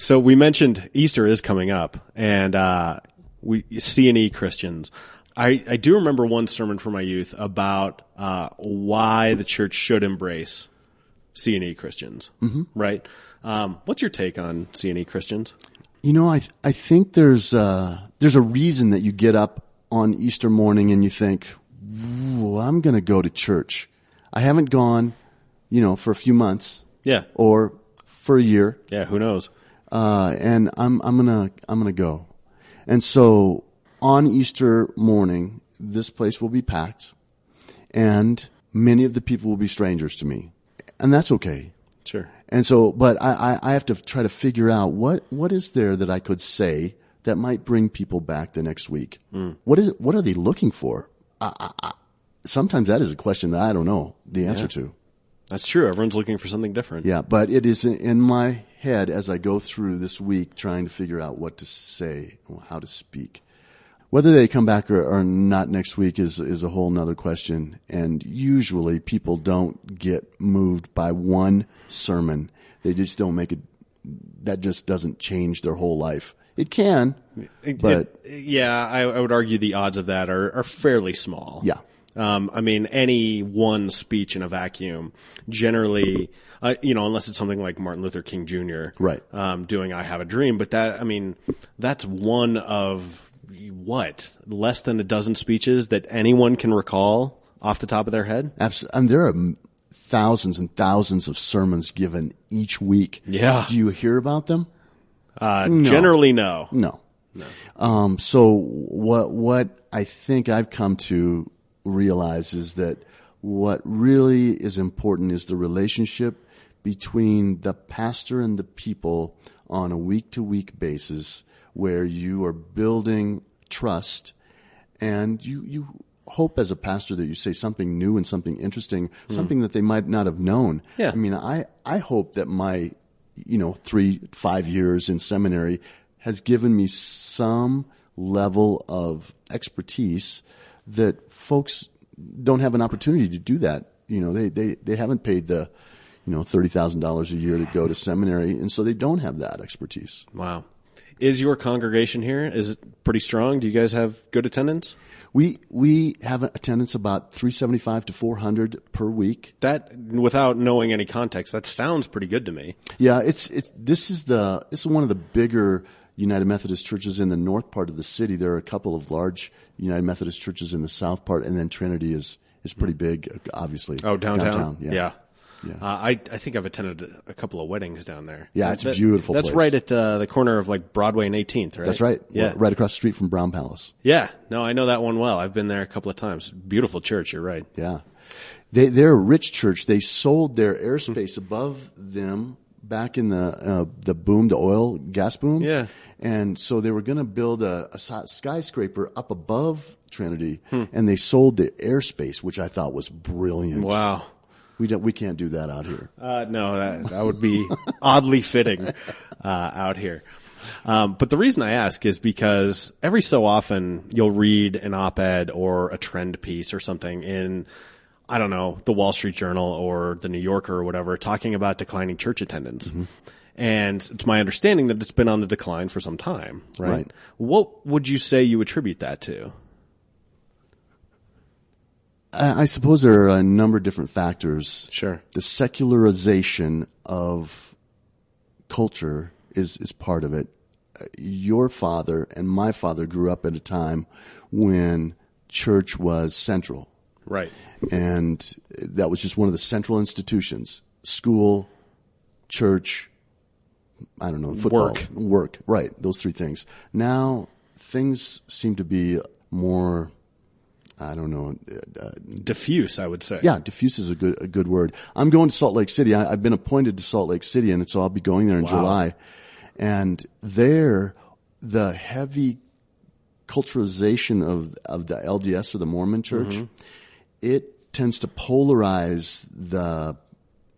So we mentioned Easter is coming up, and uh, we C and E Christians. I, I do remember one sermon from my youth about uh, why the church should embrace C and E Christians, mm-hmm. right? Um, what's your take on C and E Christians? You know, I th- I think there's uh, there's a reason that you get up on Easter morning and you think, ooh, I'm going to go to church. I haven't gone, you know, for a few months. Yeah. Or for a year. Yeah, who knows? Uh, and I'm, I'm gonna, I'm gonna go. And so on Easter morning, this place will be packed and many of the people will be strangers to me, and that's okay. Sure. And so, but I, I, I have to try to figure out what, what is there that I could say that might bring people back the next week? Mm. What is it? What are they looking for? I, I, I, sometimes that is a question that I don't know the answer yeah. to. That's true. Everyone's looking for something different. Yeah, but it is in my head as I go through this week trying to figure out what to say, how to speak. Whether they come back or, or not next week is is a whole nother question. And usually people don't get moved by one sermon. They just don't make it. That just doesn't change their whole life. It can, it, but it, yeah, I, I would argue the odds of that are, are fairly small. Yeah. Um, I mean, any one speech in a vacuum, generally, uh, you know, unless it's something like Martin Luther King Junior Right. Um, doing I Have a Dream. But that, I mean, that's one of what? Less than a dozen speeches that anyone can recall off the top of their head? Absolutely. And there are thousands and thousands of sermons given each week. Yeah. Do you hear about them? Uh, no. Generally, no. No. No. Um, so what, what I think I've come to realizes that what really is important is the relationship between the pastor and the people on a week-to-week basis, where you are building trust, and you, you hope as a pastor that you say something new and something interesting, mm. something that they might not have known. Yeah. I mean, I, I hope that my, you know, three, five years in seminary has given me some level of expertise that folks don't have an opportunity to do that. You know, they, they, they haven't paid the, you know, thirty thousand dollars a year to go to seminary. And so they don't have that expertise. Wow. Is your congregation here? Is it pretty strong? Do you guys have good attendance? We, we have an attendance about three seventy-five to four hundred per week. That, without knowing any context, that sounds pretty good to me. Yeah. It's, it's, this is the, this is one of the bigger United Methodist churches in the north part of the city. There are a couple of large United Methodist churches in the south part, and then Trinity is, is pretty big, obviously. Oh, downtown? downtown yeah. yeah. yeah. Uh, I, I think I've attended a couple of weddings down there. Yeah, it's that, a beautiful that's place. That's right at uh, the corner of like Broadway and eighteenth, right? That's right. Yeah. Right across the street from Brown Palace. Yeah. No, I know that one well. I've been there a couple of times. Beautiful church, you're right. Yeah. They, they're a rich church. They sold their airspace mm-hmm. above them back in the uh, the boom, the oil gas boom. Yeah. And so they were going to build a, a skyscraper up above Trinity, hmm. and they sold the airspace, which I thought was brilliant. Wow. We don't, we can't do that out here. Uh, no, that, that would be oddly fitting uh, out here. Um, but the reason I ask is because every so often you'll read an op-ed or a trend piece or something in, I don't know, the Wall Street Journal or the New Yorker or whatever, talking about declining church attendance. Mm-hmm. And it's my understanding that it's been on the decline for some time, right? Right. What would you say you attribute that to? I, I suppose there are a number of different factors. Sure. The secularization of culture is, is part of it. Your father and my father grew up at a time when church was central. Right. And that was just one of the central institutions: school, church, I don't know, football, work. work. Right. Those three things. Now things seem to be more, I don't know. Uh, diffuse, I would say. Yeah. Diffuse is a good, a good word. I'm going to Salt Lake City. I, I've been appointed to Salt Lake City, and so I'll be going there in wow. July. And there, the heavy culturalization of, of the L D S or the Mormon church, mm-hmm. it tends to polarize the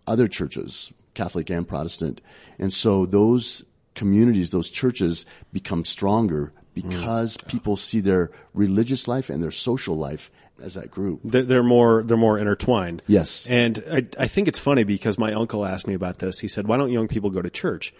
other churches, Catholic and Protestant. And so those communities, those churches become stronger because mm. people see their religious life and their social life as that group. They're, they're more, they're more intertwined. Yes. And I, I think it's funny because my uncle asked me about this. He said, why don't young people go to church?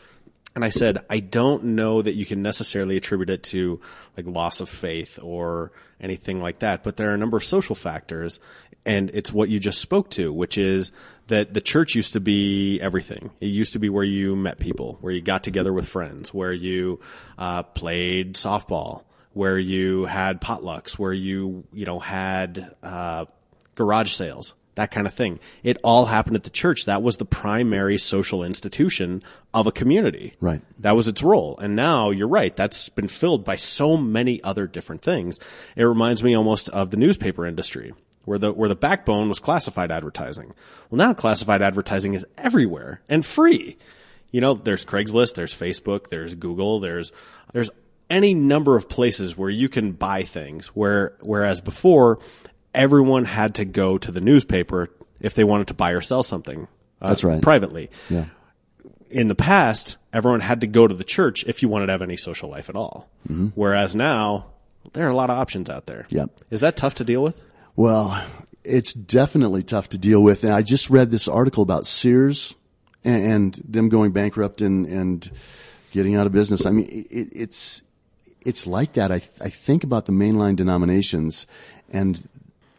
And I said, I don't know that you can necessarily attribute it to like loss of faith or anything like that, but there are a number of social factors, and it's what you just spoke to, which is that the church used to be everything. It used to be where you met people, where you got together with friends, where you uh, played softball, where you had potlucks, where you, you know, had uh, garage sales. That kind of thing. It all happened at the church. That was the primary social institution of a community. Right. That was its role. And now you're right. That's been filled by so many other different things. It reminds me almost of the newspaper industry, where the where the backbone was classified advertising. Well, now classified advertising is everywhere and free. You know, there's Craigslist, there's Facebook, there's Google, there's there's any number of places where you can buy things. Where whereas before, everyone had to go to the newspaper if they wanted to buy or sell something. Uh, That's right. Privately. Yeah. In the past, everyone had to go to the church if you wanted to have any social life at all. Mm-hmm. Whereas now, there are a lot of options out there. Yeah. Is that tough to deal with? Well, it's definitely tough to deal with. And I just read this article about Sears and, and them going bankrupt and, and getting out of business. I mean, it, it's it's like that. I th- I think about the mainline denominations, and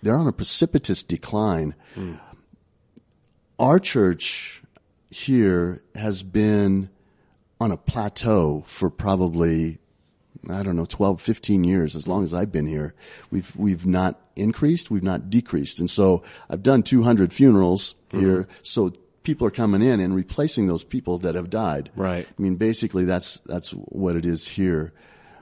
they're on a precipitous decline. Mm. Our church here has been on a plateau for probably, I don't know, twelve, fifteen years, as long as I've been here. We've we've not increased, we've not decreased. And so I've done two hundred funerals mm-hmm. here, so people are coming in and replacing those people that have died. Right. I mean, basically that's that's what it is here.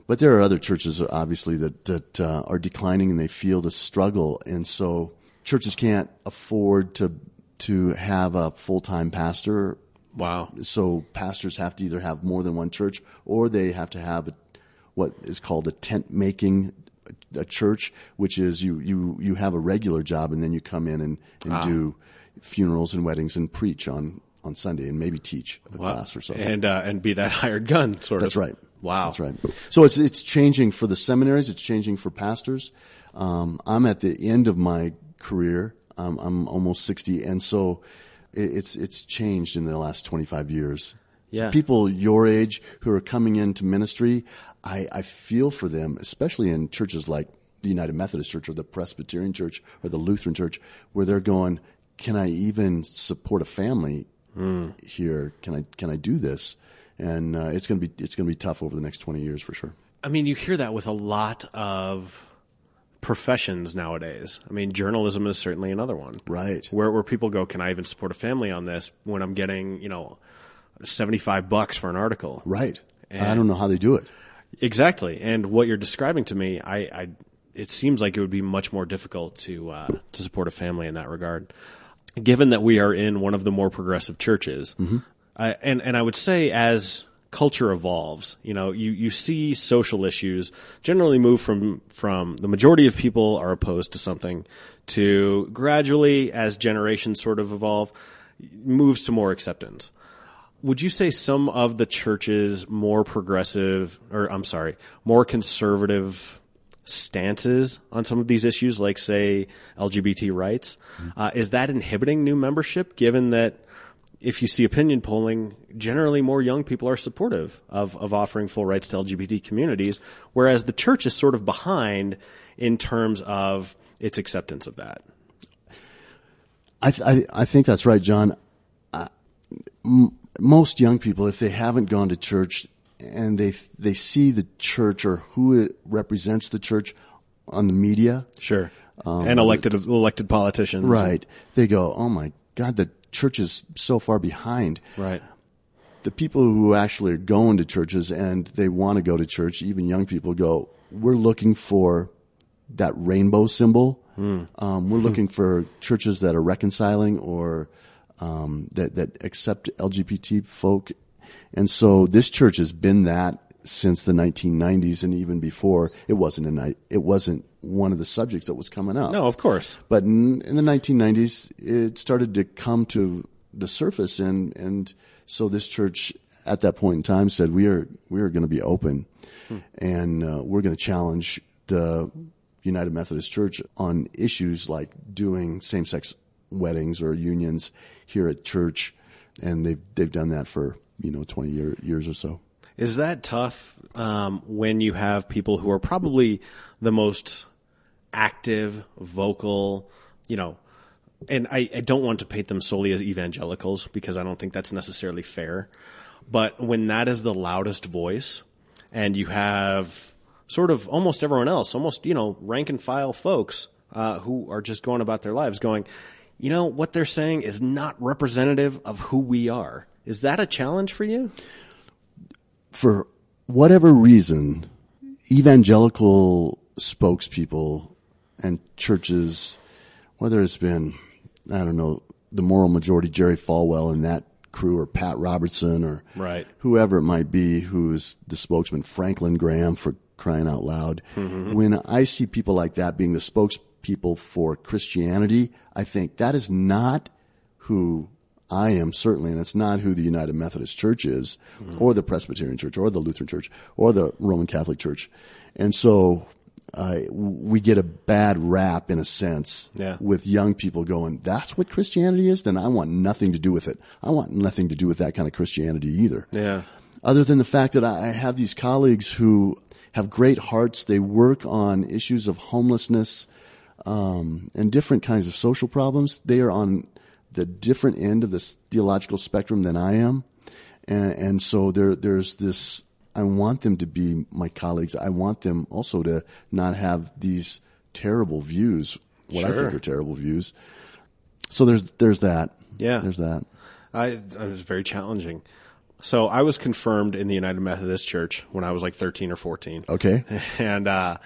But there are other churches, obviously, that, that uh, are declining, and they feel the struggle. And so churches can't afford to to have a full-time pastor. Wow. So pastors have to either have more than one church, or they have to have a, what is called a tent-making a church, which is you, you, you have a regular job, and then you come in and, and ah. do funerals and weddings and preach on, on Sunday and maybe teach a wow. class or something. And, uh, and be that hired gun, sort That's of. That's right. Wow. That's right. So it's it's changing for the seminaries. It's changing for pastors. Um, I'm at the end of my career. Um, I'm almost sixty. And so it's it's changed in the last twenty-five years. Yeah. So people your age who are coming into ministry, I, I feel for them, especially in churches like the United Methodist Church or the Presbyterian Church or the Lutheran Church, where they're going, can I even support a family mm. here? Can I can I do this? And uh, it's going to be it's going to be tough over the next twenty years for sure. I mean, you hear that with a lot of professions nowadays. I mean, journalism is certainly another one, right? Where where people go, can I even support a family on this when I'm getting, you know, seventy-five bucks for an article? Right. And I don't know how they do it. Exactly. And what you're describing to me, I, I it seems like it would be much more difficult to uh, to support a family in that regard, given that we are in one of the more progressive churches. Mm-hmm. Uh, and, and I would say as culture evolves, you know, you, you see social issues generally move from, from the majority of people are opposed to something to gradually, as generations sort of evolve, moves to more acceptance. Would you say some of the church's more progressive, or I'm sorry, more conservative stances on some of these issues, like, say, L G B T rights, mm-hmm. uh, is that inhibiting new membership, given that if you see opinion polling, generally more young people are supportive of, of offering full rights to L G B T communities, whereas the church is sort of behind in terms of its acceptance of that? I th- I, I think that's right, John. Uh, m- most young people, if they haven't gone to church and they they see the church or who it represents the church on the media, sure, um, and elected elected politicians, right? They go, oh my God, the church is so far behind. Right. The people who actually are going to churches and they want to go to church, even young people go, we're looking for that rainbow symbol. Mm. Um, we're mm. looking for churches that are reconciling or um, that, that accept L G B T folk. And so this church has been that since the nineteen nineties, and even before, it wasn't a night. It wasn't one of the subjects that was coming up. No, of course. But in, in the nineteen nineties, it started to come to the surface, and and so this church at that point in time said, we are we are going to be open, hmm. and uh, we're going to challenge the United Methodist Church on issues like doing same-sex weddings or unions here at church, and they've they've done that for you know, twenty year, years or so. Is that tough um, when you have people who are probably the most active, vocal, you know, and I, I don't want to paint them solely as evangelicals because I don't think that's necessarily fair. But when that is the loudest voice and you have sort of almost everyone else, almost, you know, rank and file folks uh, who are just going about their lives going, you know, what they're saying is not representative of who we are. Is that a challenge for you? For whatever reason, evangelical spokespeople and churches, whether it's been, I don't know, the moral majority, Jerry Falwell and that crew, or Pat Robertson, or right. whoever it might be who's the spokesman, Franklin Graham, for crying out loud. Mm-hmm. When I see people like that being the spokespeople for Christianity, I think that is not who I am, certainly, and it's not who the United Methodist Church is, mm-hmm. or the Presbyterian Church, or the Lutheran Church, or the Roman Catholic Church. And so I, we get a bad rap, in a sense, yeah. with young people going, that's what Christianity is? Then I want nothing to do with it. I want nothing to do with that kind of Christianity either. Yeah. Other than the fact that I have these colleagues who have great hearts. They work on issues of homelessness um, and different kinds of social problems. They are on the different end of this theological spectrum than I am. And, and so there, there's this, I want them to be my colleagues. I want them also to not have these terrible views, what sure. I think are terrible views. So there's, there's that. Yeah. There's that. I, I was very challenging. So I was confirmed in the United Methodist Church when I was like thirteen or fourteen. Okay. And, uh,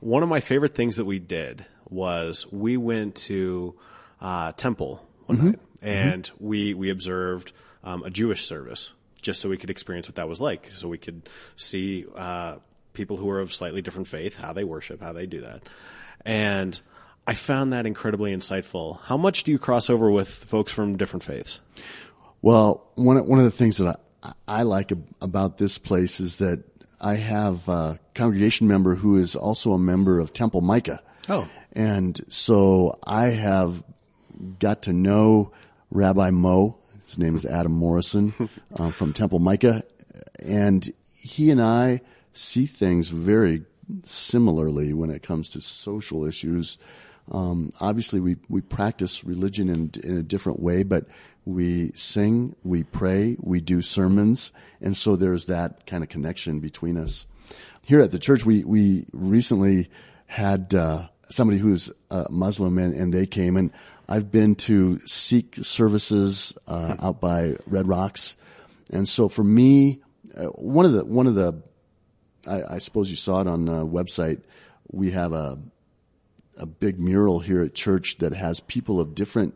one of my favorite things that we did was we went to, uh, Temple one mm-hmm. night, and mm-hmm. we, we observed, um, a Jewish service just so we could experience what that was like. So we could see, uh, people who are of slightly different faith, how they worship, how they do that. And I found that incredibly insightful. How much do you cross over with folks from different faiths? Well, one, one of the things that I, I like about this place is that I have a congregation member who is also a member of Temple Micah. Oh. And so I have got to know Rabbi Mo. His name is Adam Morrison uh, from Temple Micah. And he and I see things very similarly when it comes to social issues. Um, obviously, we, we practice religion in, in a different way, but we sing, we pray, we do sermons, and so there's that kind of connection between us. Here at the church, we, we recently had uh, somebody who's a Muslim, and, and they came, and I've been to Sikh services uh, out by Red Rocks, and so for me, uh, one of the one of the, I, I suppose you saw it on the website. We have a a big mural here at church that has people of different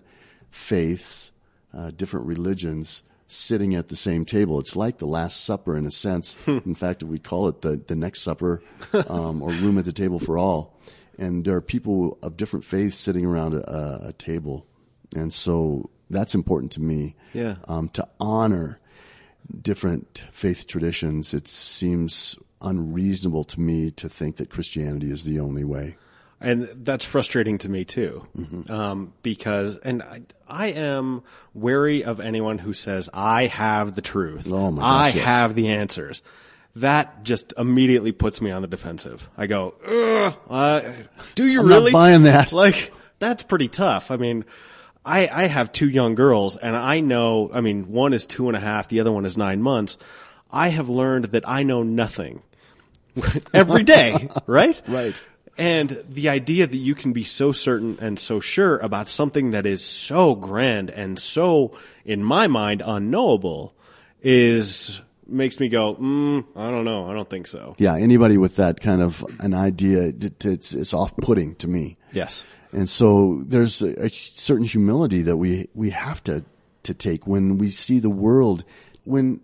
faiths. Uh, different religions sitting at the same table. It's like the Last Supper in a sense. In fact, we call it the, the next supper um, or room at the table for all. And there are people of different faiths sitting around a, a table. And so that's important to me. Yeah. Um, to honor different faith traditions, it seems unreasonable to me to think that Christianity is the only way. And that's frustrating to me too, mm-hmm. um, because, and I, I am wary of anyone who says, I have the truth. Oh my gosh, I yes. have the answers. That just immediately puts me on the defensive. I go, Ugh, uh, do you I'm really? I'm not buying that. Like, that's pretty tough. I mean, I, I have two young girls, and I know, I mean, one is two and a half, the other one is nine months. I have learned that I know nothing every day, right? Right. And the idea that you can be so certain and so sure about something that is so grand and so, in my mind, unknowable is makes me go, mm, I don't know. I don't think so. Yeah, anybody with that kind of an idea, it's, it's off-putting to me. Yes. And so there's a, a certain humility that we, we have to, to take when we see the world. When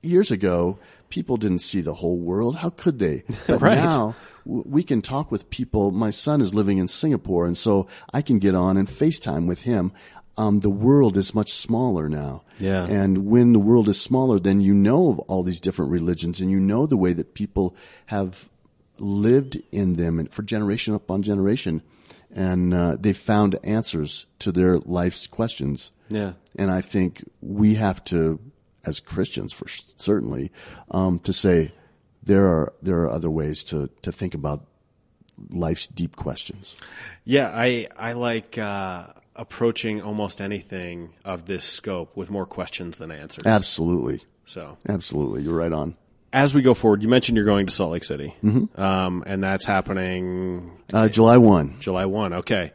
years ago, people didn't see the whole world. How could they? But right. now we can talk with people. My son is living in Singapore, and so I can get on and FaceTime with him. Um, the world is much smaller now. Yeah. And when the world is smaller, then you know of all these different religions, and you know the way that people have lived in them and for generation upon generation. And uh, they found answers to their life's questions. Yeah. And I think we have to, as Christians, for certainly, um, to say there are there are other ways to to think about life's deep questions. Yeah, I I like uh, approaching almost anything of this scope with more questions than answers. Absolutely. So absolutely, you're right on. As we go forward, you mentioned you're going to Salt Lake City, mm-hmm. um, and that's happening uh, July first. July first. Okay.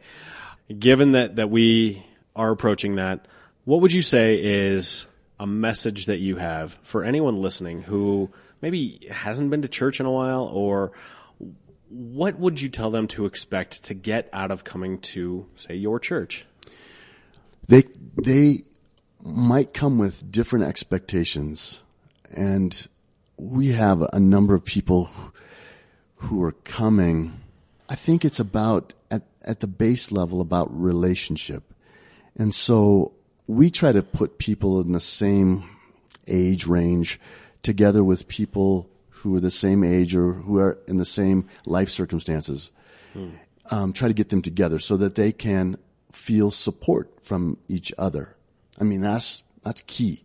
Given that that we are approaching that, what would you say is a message that you have for anyone listening who maybe hasn't been to church in a while, or what would you tell them to expect to get out of coming to, say, your church? They they might come with different expectations, and we have a number of people who are coming. I think it's about, at, at the base level, about relationship. And so we try to put people in the same age range together with people who are the same age or who are in the same life circumstances. Hmm. Um, try to get them together so that they can feel support from each other. I mean, that's that's key.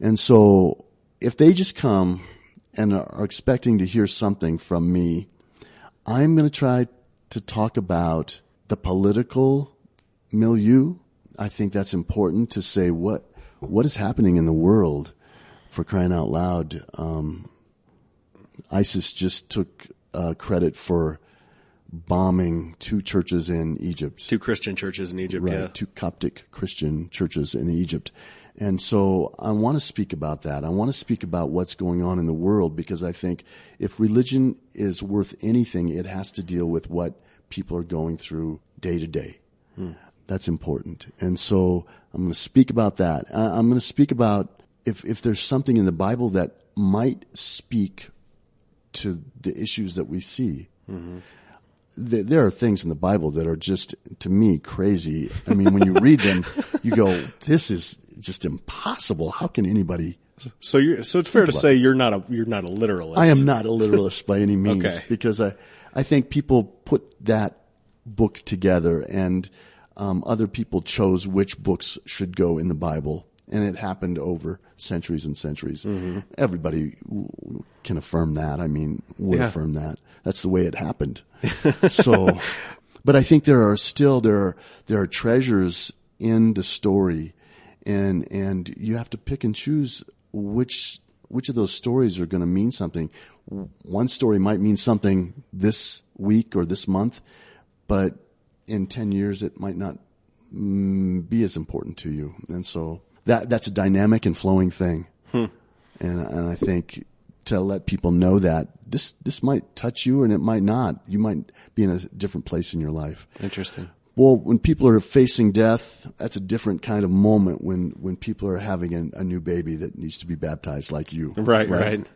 And so if they just come and are expecting to hear something from me, I'm going to try to talk about the political milieu. I think that's important to say what what is happening in the world, for crying out loud. Um, ISIS just took uh, credit for bombing two churches in Egypt. Two Christian churches in Egypt, right, yeah. Two Coptic Christian churches in Egypt. And so I want to speak about that. I want to speak about what's going on in the world, because I think if religion is worth anything, it has to deal with what people are going through day to day. Hmm. That's important. And so I'm going to speak about that. I'm going to speak about if, if there's something in the Bible that might speak to the issues that we see. Mm-hmm. There are things in the Bible that are just, to me, crazy. I mean, when you read them, you go, this is just impossible. How can anybody? So you so it's fair to say you're not a, you're not a literalist. I am not a literalist by any means, okay. Because I, I think people put that book together, and um, other people chose which books should go in the Bible. And it happened over centuries and centuries. Mm-hmm. Everybody w- can affirm that. I mean, would yeah. affirm that. That's the way it happened. So, but I think there are still, there are, there are treasures in the story, and, and you have to pick and choose which, which of those stories are going to mean something. One story might mean something this week or this month, but in ten years, it might not mm, be as important to you. And so, That that's a dynamic and flowing thing, hmm. and and I think to let people know that this this might touch you and it might not. You might be in a different place in your life. Interesting. Well, when people are facing death, that's a different kind of moment. When when people are having a, a new baby that needs to be baptized, like you, right, right. right.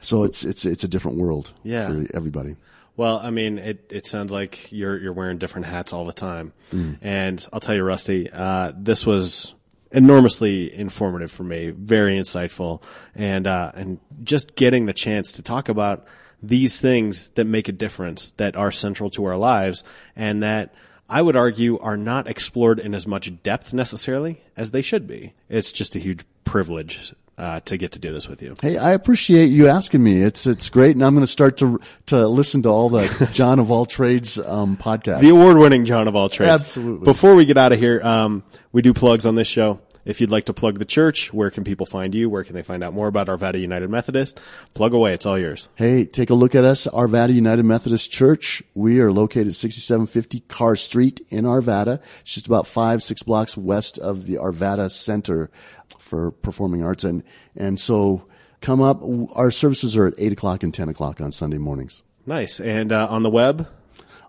So it's it's it's a different world yeah. for everybody. Well, I mean, it, it sounds like you're you're wearing different hats all the time, mm. and I'll tell you, Rusty, uh, this was enormously informative for me, very insightful, and uh, and just getting the chance to talk about these things that make a difference, that are central to our lives, and that I would argue are not explored in as much depth necessarily as they should be. It's just a huge privilege uh, to get to do this with you. Hey, I appreciate you asking me. It's it's great, and I'm going to start to to listen to all the John of All Trades um, podcasts. The award-winning John of All Trades. Absolutely. Before we get out of here, um, we do plugs on this show. If you'd like to plug the church, where can people find you? Where can they find out more about Arvada United Methodist? Plug away. It's all yours. Hey, take a look at us, Arvada United Methodist Church. We are located at sixty-seven fifty Carr Street in Arvada. It's just about five, six blocks west of the Arvada Center for Performing Arts. And, and so come up. Our services are at eight o'clock and ten o'clock on Sunday mornings. Nice. And uh, on the web?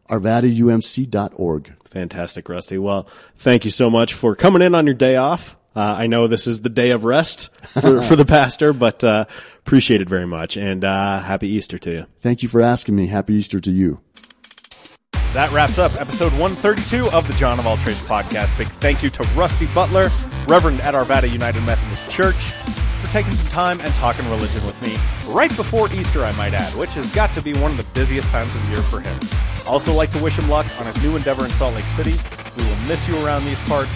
Arvada U M C dot org. Fantastic, Rusty. Well, thank you so much for coming in on your day off. Uh, I know this is the day of rest for, for the pastor, but uh, appreciate it very much. And uh, happy Easter to you. Thank you for asking me. Happy Easter to you. That wraps up episode one thirty-two of the John of All Trades podcast. Big thank you to Rusty Butler, Reverend at Arvada United Methodist Church, for taking some time and talking religion with me right before Easter, I might add, which has got to be one of the busiest times of the year for him. Also like to wish him luck on his new endeavor in Salt Lake City. We will miss you around these parts,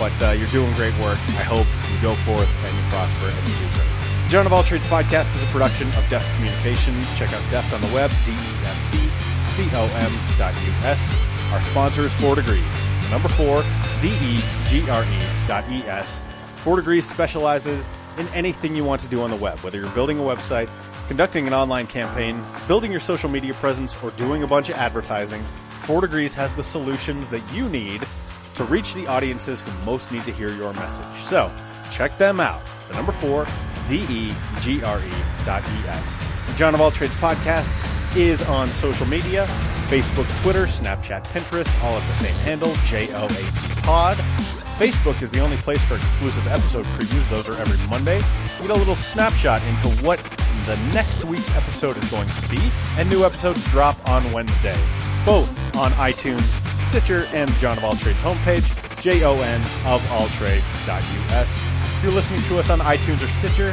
but uh, you're doing great work. I hope go forth and you prosper and you do good. The John of All Trades podcast is a production of Deft Communications. Check out Deft on the web, D E F T C O M dot U S. Our sponsor is Four Degrees. Number four, D E G R E dot E S. Four Degrees specializes in anything you want to do on the web, whether you're building a website, conducting an online campaign, building your social media presence, or doing a bunch of advertising. Four Degrees has the solutions that you need to reach the audiences who most need to hear your message. So check them out. The number four, D E G R E dot E S. The John of All Trades podcast is on social media. Facebook, Twitter, Snapchat, Pinterest, all at the same handle, J O A P Pod. Facebook is the only place for exclusive episode previews. Those are every Monday. We get a little snapshot into what the next week's episode is going to be, and new episodes drop on Wednesday, both on iTunes, Stitcher, and the John of All Trades homepage, J O N of all trades dot U S. If you're listening to us on iTunes or Stitcher,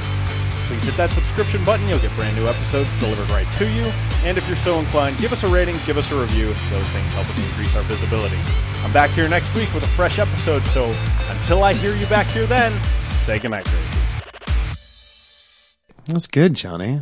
please hit that subscription button. You'll get brand new episodes delivered right to you. And if you're so inclined, give us a rating, give us a review. Those things help us increase our visibility. I'm back here next week with a fresh episode. So until I hear you back here then, say goodnight, Gracie. That's good, Johnny.